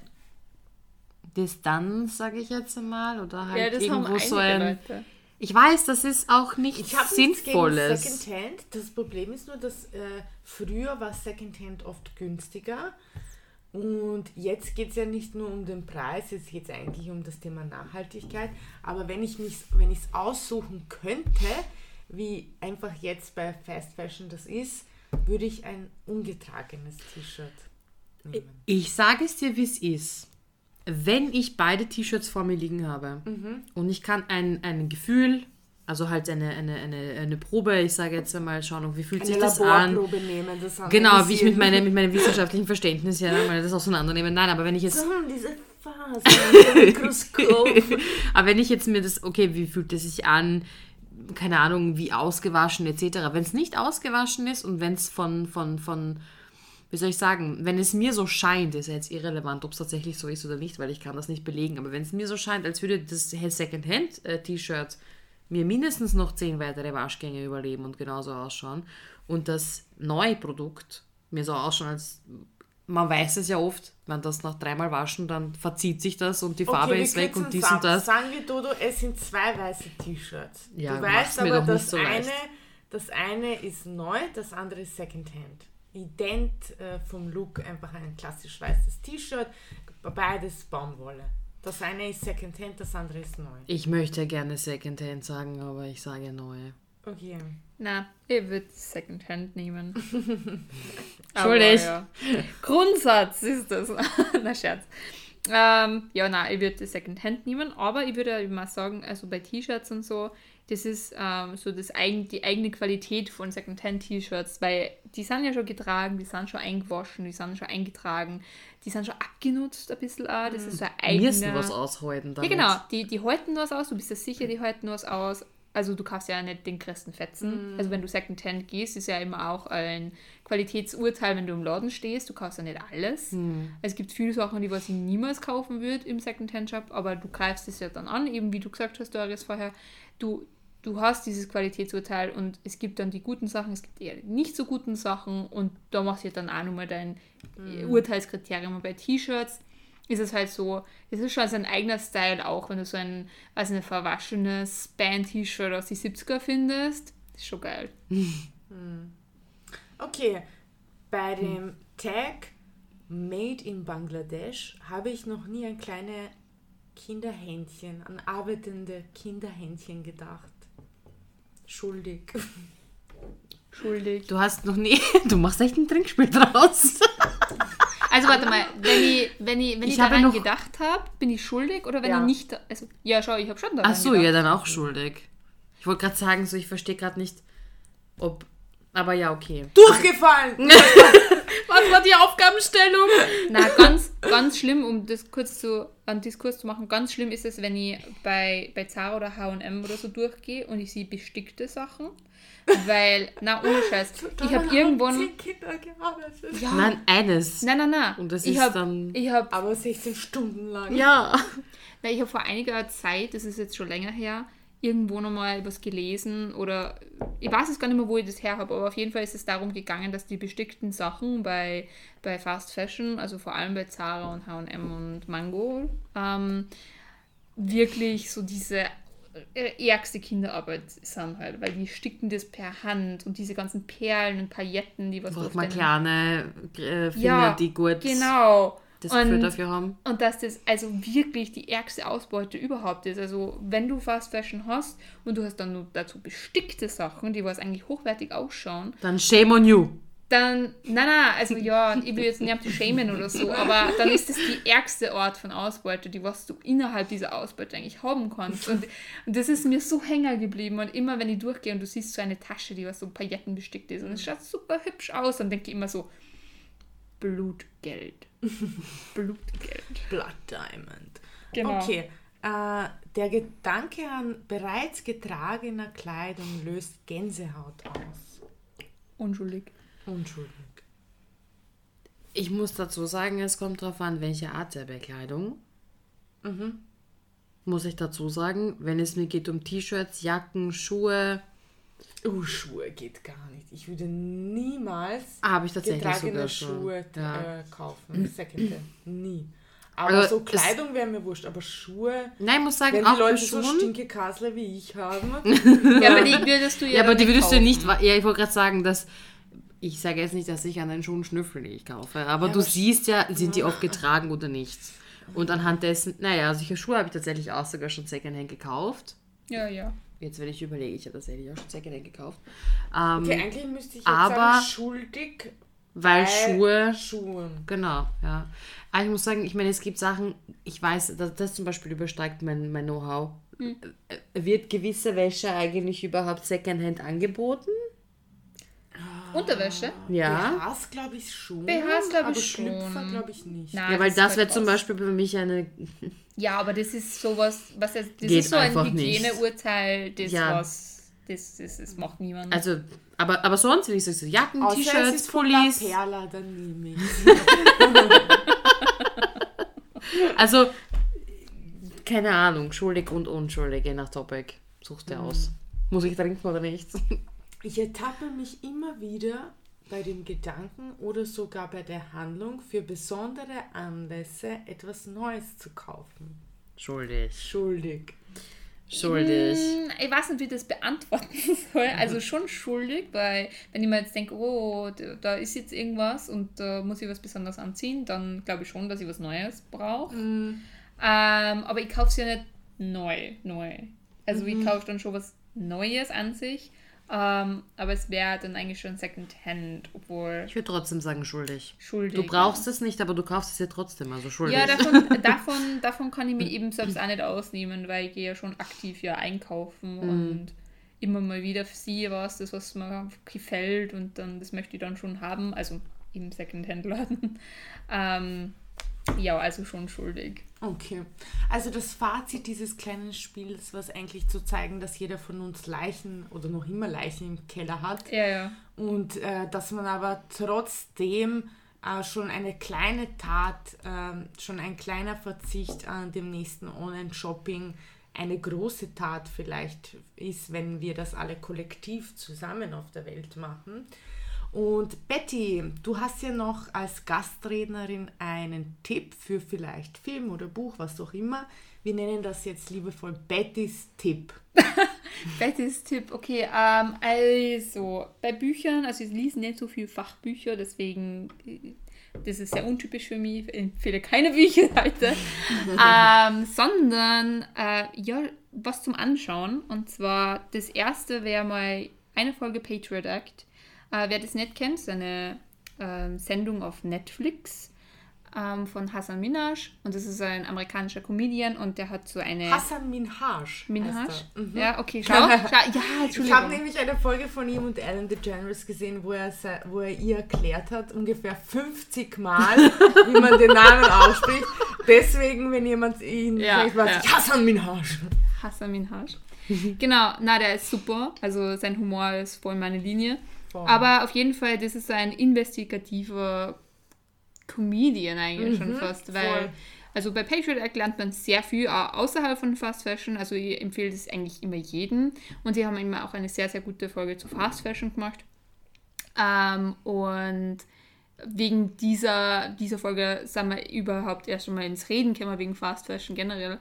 Distanz, sage ich jetzt mal, oder halt ja, irgendwo so ein... Leute. Ich weiß, das ist auch nichts Sinnvolles. Ich habe nichts gegen Secondhand. Das Problem ist nur, dass äh, früher war Secondhand oft günstiger. Und jetzt geht es ja nicht nur um den Preis, jetzt geht es eigentlich um das Thema Nachhaltigkeit. Aber wenn ich mich, wenn ich es aussuchen könnte, wie einfach jetzt bei Fast Fashion das ist, würde ich ein ungetragenes T-Shirt nehmen. Ich sage es dir, wie es ist. Wenn ich beide T-Shirts vor mir liegen habe mhm. und ich kann ein, ein Gefühl, also halt eine, eine, eine, eine Probe, ich sage jetzt einmal, schauen, wie fühlt eine sich das an? Nehmen, das genau, wie ich mit, meine, mit meinem wissenschaftlichen Verständnis ja mal das auseinandernehme. Nein, aber wenn ich jetzt... So, diese Phase, Mikroskop. Aber wenn ich jetzt mir das, okay, wie fühlt es sich an? Keine Ahnung, wie ausgewaschen et cetera. Wenn es nicht ausgewaschen ist und wenn es von... von, von wie soll ich sagen, wenn es mir so scheint, ist ja jetzt irrelevant, ob es tatsächlich so ist oder nicht, weil ich kann das nicht belegen, aber wenn es mir so scheint, als würde das Secondhand-T-Shirt mir mindestens noch zehn weitere Waschgänge überleben und genauso ausschauen und das neue Produkt mir so ausschauen, als man weiß es ja oft, wenn das nach dreimal waschen, dann verzieht sich das und die Farbe okay, ist weg und dies ab. Und das. Sagen wir, Dodo, es sind zwei weiße T-Shirts. Ja, du weißt aber, das, so eine, das eine ist neu, das andere ist Secondhand. Ident äh, vom Look, einfach ein klassisch weißes T-Shirt, beides Baumwolle. Das eine ist Secondhand, das andere ist neu. Ich möchte gerne Secondhand sagen, aber ich sage neu. Okay. Na, ich würde Secondhand nehmen. Entschuldigung. Ja. Grundsatz ist das. Na, Scherz. Ähm, ja, na, ich würde Secondhand nehmen, aber ich würde immer sagen, also bei T-Shirts und so, das ist ähm, so das eigen, die eigene Qualität von Secondhand-T-Shirts, weil die sind ja schon getragen, die sind schon eingewaschen, die sind schon eingetragen, die sind schon abgenutzt ein bisschen auch. Das ist so ein eigener... Müssen was aushalten damit. Ja genau, die, die halten was aus, du bist ja sicher, die halten was aus. Also du kaufst ja nicht den größten Fetzen. Mhm. Also wenn du Secondhand gehst, ist ja immer auch ein Qualitätsurteil, wenn du im Laden stehst. Du kaufst ja nicht alles. Mhm. Es gibt viele Sachen, die was ich niemals kaufen würde im Secondhand-Shop, aber du greifst es ja dann an, eben wie du gesagt hast, Doris, vorher. Du Du hast dieses Qualitätsurteil und es gibt dann die guten Sachen, es gibt eher nicht so guten Sachen und da machst du dann auch nochmal dein mhm. Urteilskriterium. Und bei T-Shirts ist es halt so, es ist schon so ein eigener Style auch, wenn du so ein, also ein verwaschenes Band-T-Shirt aus den siebziger findest, ist schon geil. Mhm. Okay, bei dem mhm. Tag Made in Bangladesh habe ich noch nie ein kleines Kinderhändchen, an arbeitende Kinderhändchen gedacht. Schuldig. Schuldig. Du hast noch nie... Du machst echt ein Trinkspiel draus. Also warte mal, wenn ich, wenn ich, wenn ich, ich daran noch, gedacht habe, bin ich schuldig oder wenn ja. ich nicht... Also, ja, schau, ich habe schon daran Ach so, gedacht. Ja, dann auch schuldig. Ich wollte gerade sagen, so ich verstehe gerade nicht, ob... Aber ja, okay. Durchgefallen! Was war die Aufgabenstellung? Na, ganz, ganz schlimm, um das kurz zu, einen Diskurs zu machen, ganz schlimm ist es, wenn ich bei, bei Zara oder H und M oder so durchgehe und ich sehe bestickte Sachen, weil, na, ohne Scheiß, ich habe irgendwann... zehn Kinder gearbeitet. Ja. Nein, eines. Nein, nein, nein. Und das ich ist hab, dann... Ich hab, aber sechzehn Stunden lang. Ja. weil ich habe vor einiger Zeit, das ist jetzt schon länger her, irgendwo nochmal was gelesen oder ich weiß es gar nicht mehr, wo ich das her habe, aber auf jeden Fall ist es darum gegangen, dass die bestickten Sachen bei, bei Fast Fashion, also vor allem bei Zara und H und M und Mango, ähm, wirklich so diese ärgste Kinderarbeit sind halt, weil die sticken das per Hand und diese ganzen Perlen und Pailletten, die was... Wo man kleine äh, Finger, ja, die gut genau. das und, Gefühl dafür haben. Und dass das also wirklich die ärgste Ausbeute überhaupt ist. Also wenn du Fast Fashion hast und du hast dann nur dazu bestickte Sachen, die was eigentlich hochwertig ausschauen... Dann shame on you. Dann, nein, nein, also ja, ich will jetzt nicht auf die schämen oder so, aber dann ist das die ärgste Art von Ausbeute, die was du innerhalb dieser Ausbeute eigentlich haben kannst. Und, und das ist mir so hänger geblieben. Und immer, wenn ich durchgehe und du siehst so eine Tasche, die was so Pailletten bestickt ist und es schaut super hübsch aus, dann denke ich immer so, Blutgeld. Blutgeld. Blood Diamond. Genau. Okay, äh, der Gedanke an bereits getragener Kleidung löst Gänsehaut aus. Unschuldig. Unschuldig. Ich muss dazu sagen, es kommt darauf an, welche Art der Bekleidung. Mhm. Muss ich dazu sagen, wenn es mir geht um T-Shirts, Jacken, Schuhe. Oh, Schuhe geht gar nicht. Ich würde niemals habe ich tatsächlich getragene sogar Schuhe ja. äh, kaufen. Secondhand. Nie. Aber also so Kleidung wäre mir wurscht, aber Schuhe... Nein, ich muss sagen, wenn auch die Leute so stinke Kasler wie ich haben... ja, aber die würdest du ja, ja aber die würdest kaufen. Du nicht... Ja, ich wollte gerade sagen, dass... Ich sage jetzt nicht, dass ich an den Schuhen schnüffle, die ich kaufe, aber ja, du aber siehst ja, sind die oft getragen oder nicht. Und anhand dessen, naja, solche Schuhe habe ich tatsächlich auch sogar schon Secondhand gekauft. Ja, ja. Jetzt, wenn ich überlege, ich habe tatsächlich auch schon Secondhand gekauft. Ähm, okay, eigentlich müsste ich jetzt aber, sagen, schuldig weil Schuhe... Schuhe. Genau, ja. Aber ich muss sagen, ich meine, es gibt Sachen, ich weiß, das, das zum Beispiel übersteigt mein, mein Know-how. Hm. Wird gewisse Wäsche eigentlich überhaupt Secondhand angeboten? Unterwäsche? Ja. B Hs glaube ich schon. B Hs glaube ich schon. Schlüpfer glaube ich nicht. Nein, ja, weil das, das wäre zum Beispiel bei mich eine... Ja, aber das ist sowas, was das geht ist so ein Hygieneurteil, das ja. was, das, das, das macht niemand. Also, aber, aber sonst, wenn ich sage, so Jacken, außer T-Shirts, es ist Pullis. La Perla, dann nehme ich. Also, keine Ahnung, schuldig und unschuldig, je nach Topic. Suchst du mhm. aus. Muss ich trinken oder nicht? Ich ertappe mich immer wieder bei dem Gedanken oder sogar bei der Handlung, für besondere Anlässe etwas Neues zu kaufen. Schuldig. Schuldig. Schuldig. Ich weiß nicht, wie ich das beantworten soll. Also schon schuldig, weil wenn ich mir jetzt denke, oh, da ist jetzt irgendwas und da muss ich was Besonderes anziehen, dann glaube ich schon, dass ich was Neues brauche. Mm. Ähm, aber ich kaufe es ja nicht neu, neu. Also mm-hmm. ich kaufe dann schon was Neues an sich. Um, aber es wäre dann eigentlich schon Secondhand, obwohl... Ich würde trotzdem sagen, schuldig. Schuldig. Du brauchst ja. es nicht, aber du kaufst es ja trotzdem, also schuldig. Ja, davon, davon, davon kann ich mir eben selbst auch nicht ausnehmen, weil ich gehe ja schon aktiv ja einkaufen mm. und immer mal wieder sehe was, das, was mir gefällt und dann das möchte ich dann schon haben, also eben Secondhand-Laden. Um, ja, also schon schuldig. Okay. Also das Fazit dieses kleinen Spiels war es eigentlich zu zeigen, dass jeder von uns Leichen oder noch immer Leichen im Keller hat. Ja, ja. Und äh, dass man aber trotzdem äh, schon eine kleine Tat, äh, schon ein kleiner Verzicht an dem nächsten Online-Shopping eine große Tat vielleicht ist, wenn wir das alle kollektiv zusammen auf der Welt machen. Und Betty, du hast ja noch als Gastrednerin einen Tipp für vielleicht Film oder Buch, was auch immer. Wir nennen das jetzt liebevoll Bettys Tipp. Bettys Tipp, okay. Ähm, also, bei Büchern, also ich lese nicht so viele Fachbücher, deswegen, das ist sehr untypisch für mich, ich empfehle keine Bücher heute, ähm, sondern, äh, ja, was zum Anschauen. Und zwar, das erste wäre mal eine Folge Patriot Act. Uh, wer das nicht kennt, ist eine ähm, Sendung auf Netflix ähm, von Hasan Minhaj. Und das ist ein amerikanischer Comedian und der hat so eine... Hasan Minhaj. Minhaj? Mhm. Ja, okay, schau. schau. Ja, ich habe nämlich eine Folge von ihm und Ellen DeGeneres gesehen, wo er, wo er ihr erklärt hat, ungefähr fünfzig Mal, wie man den Namen ausspricht. Deswegen, wenn jemand ihn ja, fragt, weiß ja. ich, Hasan Minhaj. Hasan Minhaj. Genau, na, der ist super. Also sein Humor ist voll meine Linie. Aber auf jeden Fall, das ist ein investigativer Comedian eigentlich mhm, schon fast, weil Also bei Patriot Act lernt man sehr viel außerhalb von Fast Fashion. Also ich empfehle das eigentlich immer jedem. Und sie haben immer auch eine sehr, sehr gute Folge zu Fast Fashion gemacht. Ähm, und wegen dieser, dieser Folge sind wir überhaupt erst einmal ins Reden gekommen, wegen Fast Fashion generell.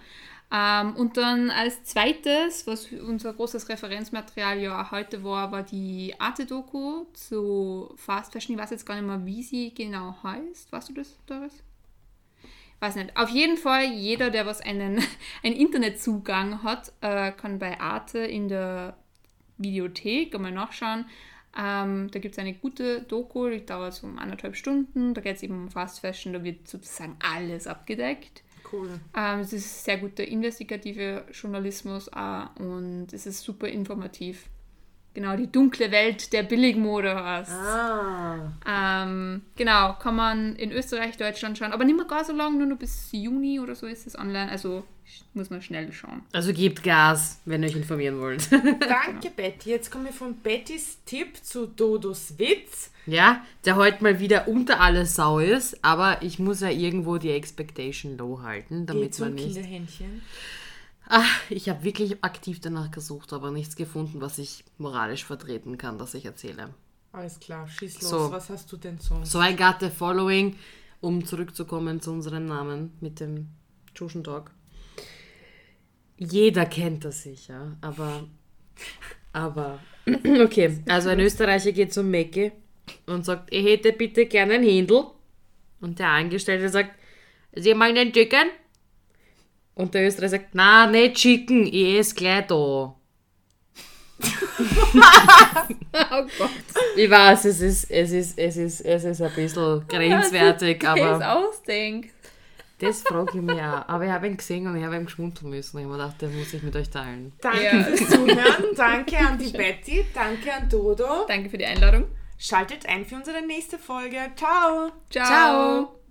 Ähm, und dann als zweites, was unser großes Referenzmaterial ja heute war, war die Arte-Doku zu Fast Fashion. Ich weiß jetzt gar nicht mehr, wie sie genau heißt. Weißt du das, Doris? Weiß nicht. Auf jeden Fall, jeder, der was einen, einen Internetzugang hat, äh, kann bei Arte in der Videothek einmal nachschauen. Ähm, da gibt es eine gute Doku, die dauert so um anderthalb Stunden. Da geht es eben um Fast Fashion, da wird sozusagen alles abgedeckt. Cool. Ähm, es ist sehr guter investigativer Journalismus auch, und es ist super informativ. Genau, die dunkle Welt der Billigmode heißt. Ah. Ähm, genau, kann man in Österreich, Deutschland schauen, aber nicht mehr gar so lange, nur noch bis Juni oder so ist es online, also muss man schnell schauen. Also gebt Gas, wenn ihr euch informieren wollt. Danke, Betty. Jetzt kommen wir von Bettys Tipp zu Dodos Witz. Ja, der heute mal wieder unter alle Sau ist, aber ich muss ja irgendwo die Expectation low halten, damit Geht's man nicht... Kinderhändchen? Ach, ich habe wirklich aktiv danach gesucht, aber nichts gefunden, was ich moralisch vertreten kann, das ich erzähle. Alles klar, schieß los. So, was hast du denn sonst? So I got the following, um zurückzukommen zu unserem Namen mit dem Menschen Talk. Jeder kennt das sicher, aber, aber, okay. Also ein Österreicher geht zum Mäcki und sagt, ich hätte bitte gerne einen Händel. Und der Angestellte sagt, Sie meinen den Chicken? Und der Österreicher sagt, na, nicht Chicken, ich esse gleich da. Oh Gott. Ich weiß, es ist, es ist, es ist, es ist ein bisschen grenzwertig, aber... Das ausdenkt. Das frage ich mich auch. Aber ich habe ihn gesehen und ich habe ihn geschmunzeln müssen. Ich habe mir gedacht, das muss ich mit euch teilen. Danke ja. fürs Zuhören, danke an die Betty, danke an Dodo. Danke für die Einladung. Schaltet ein für unsere nächste Folge. Ciao. Ciao. Ciao.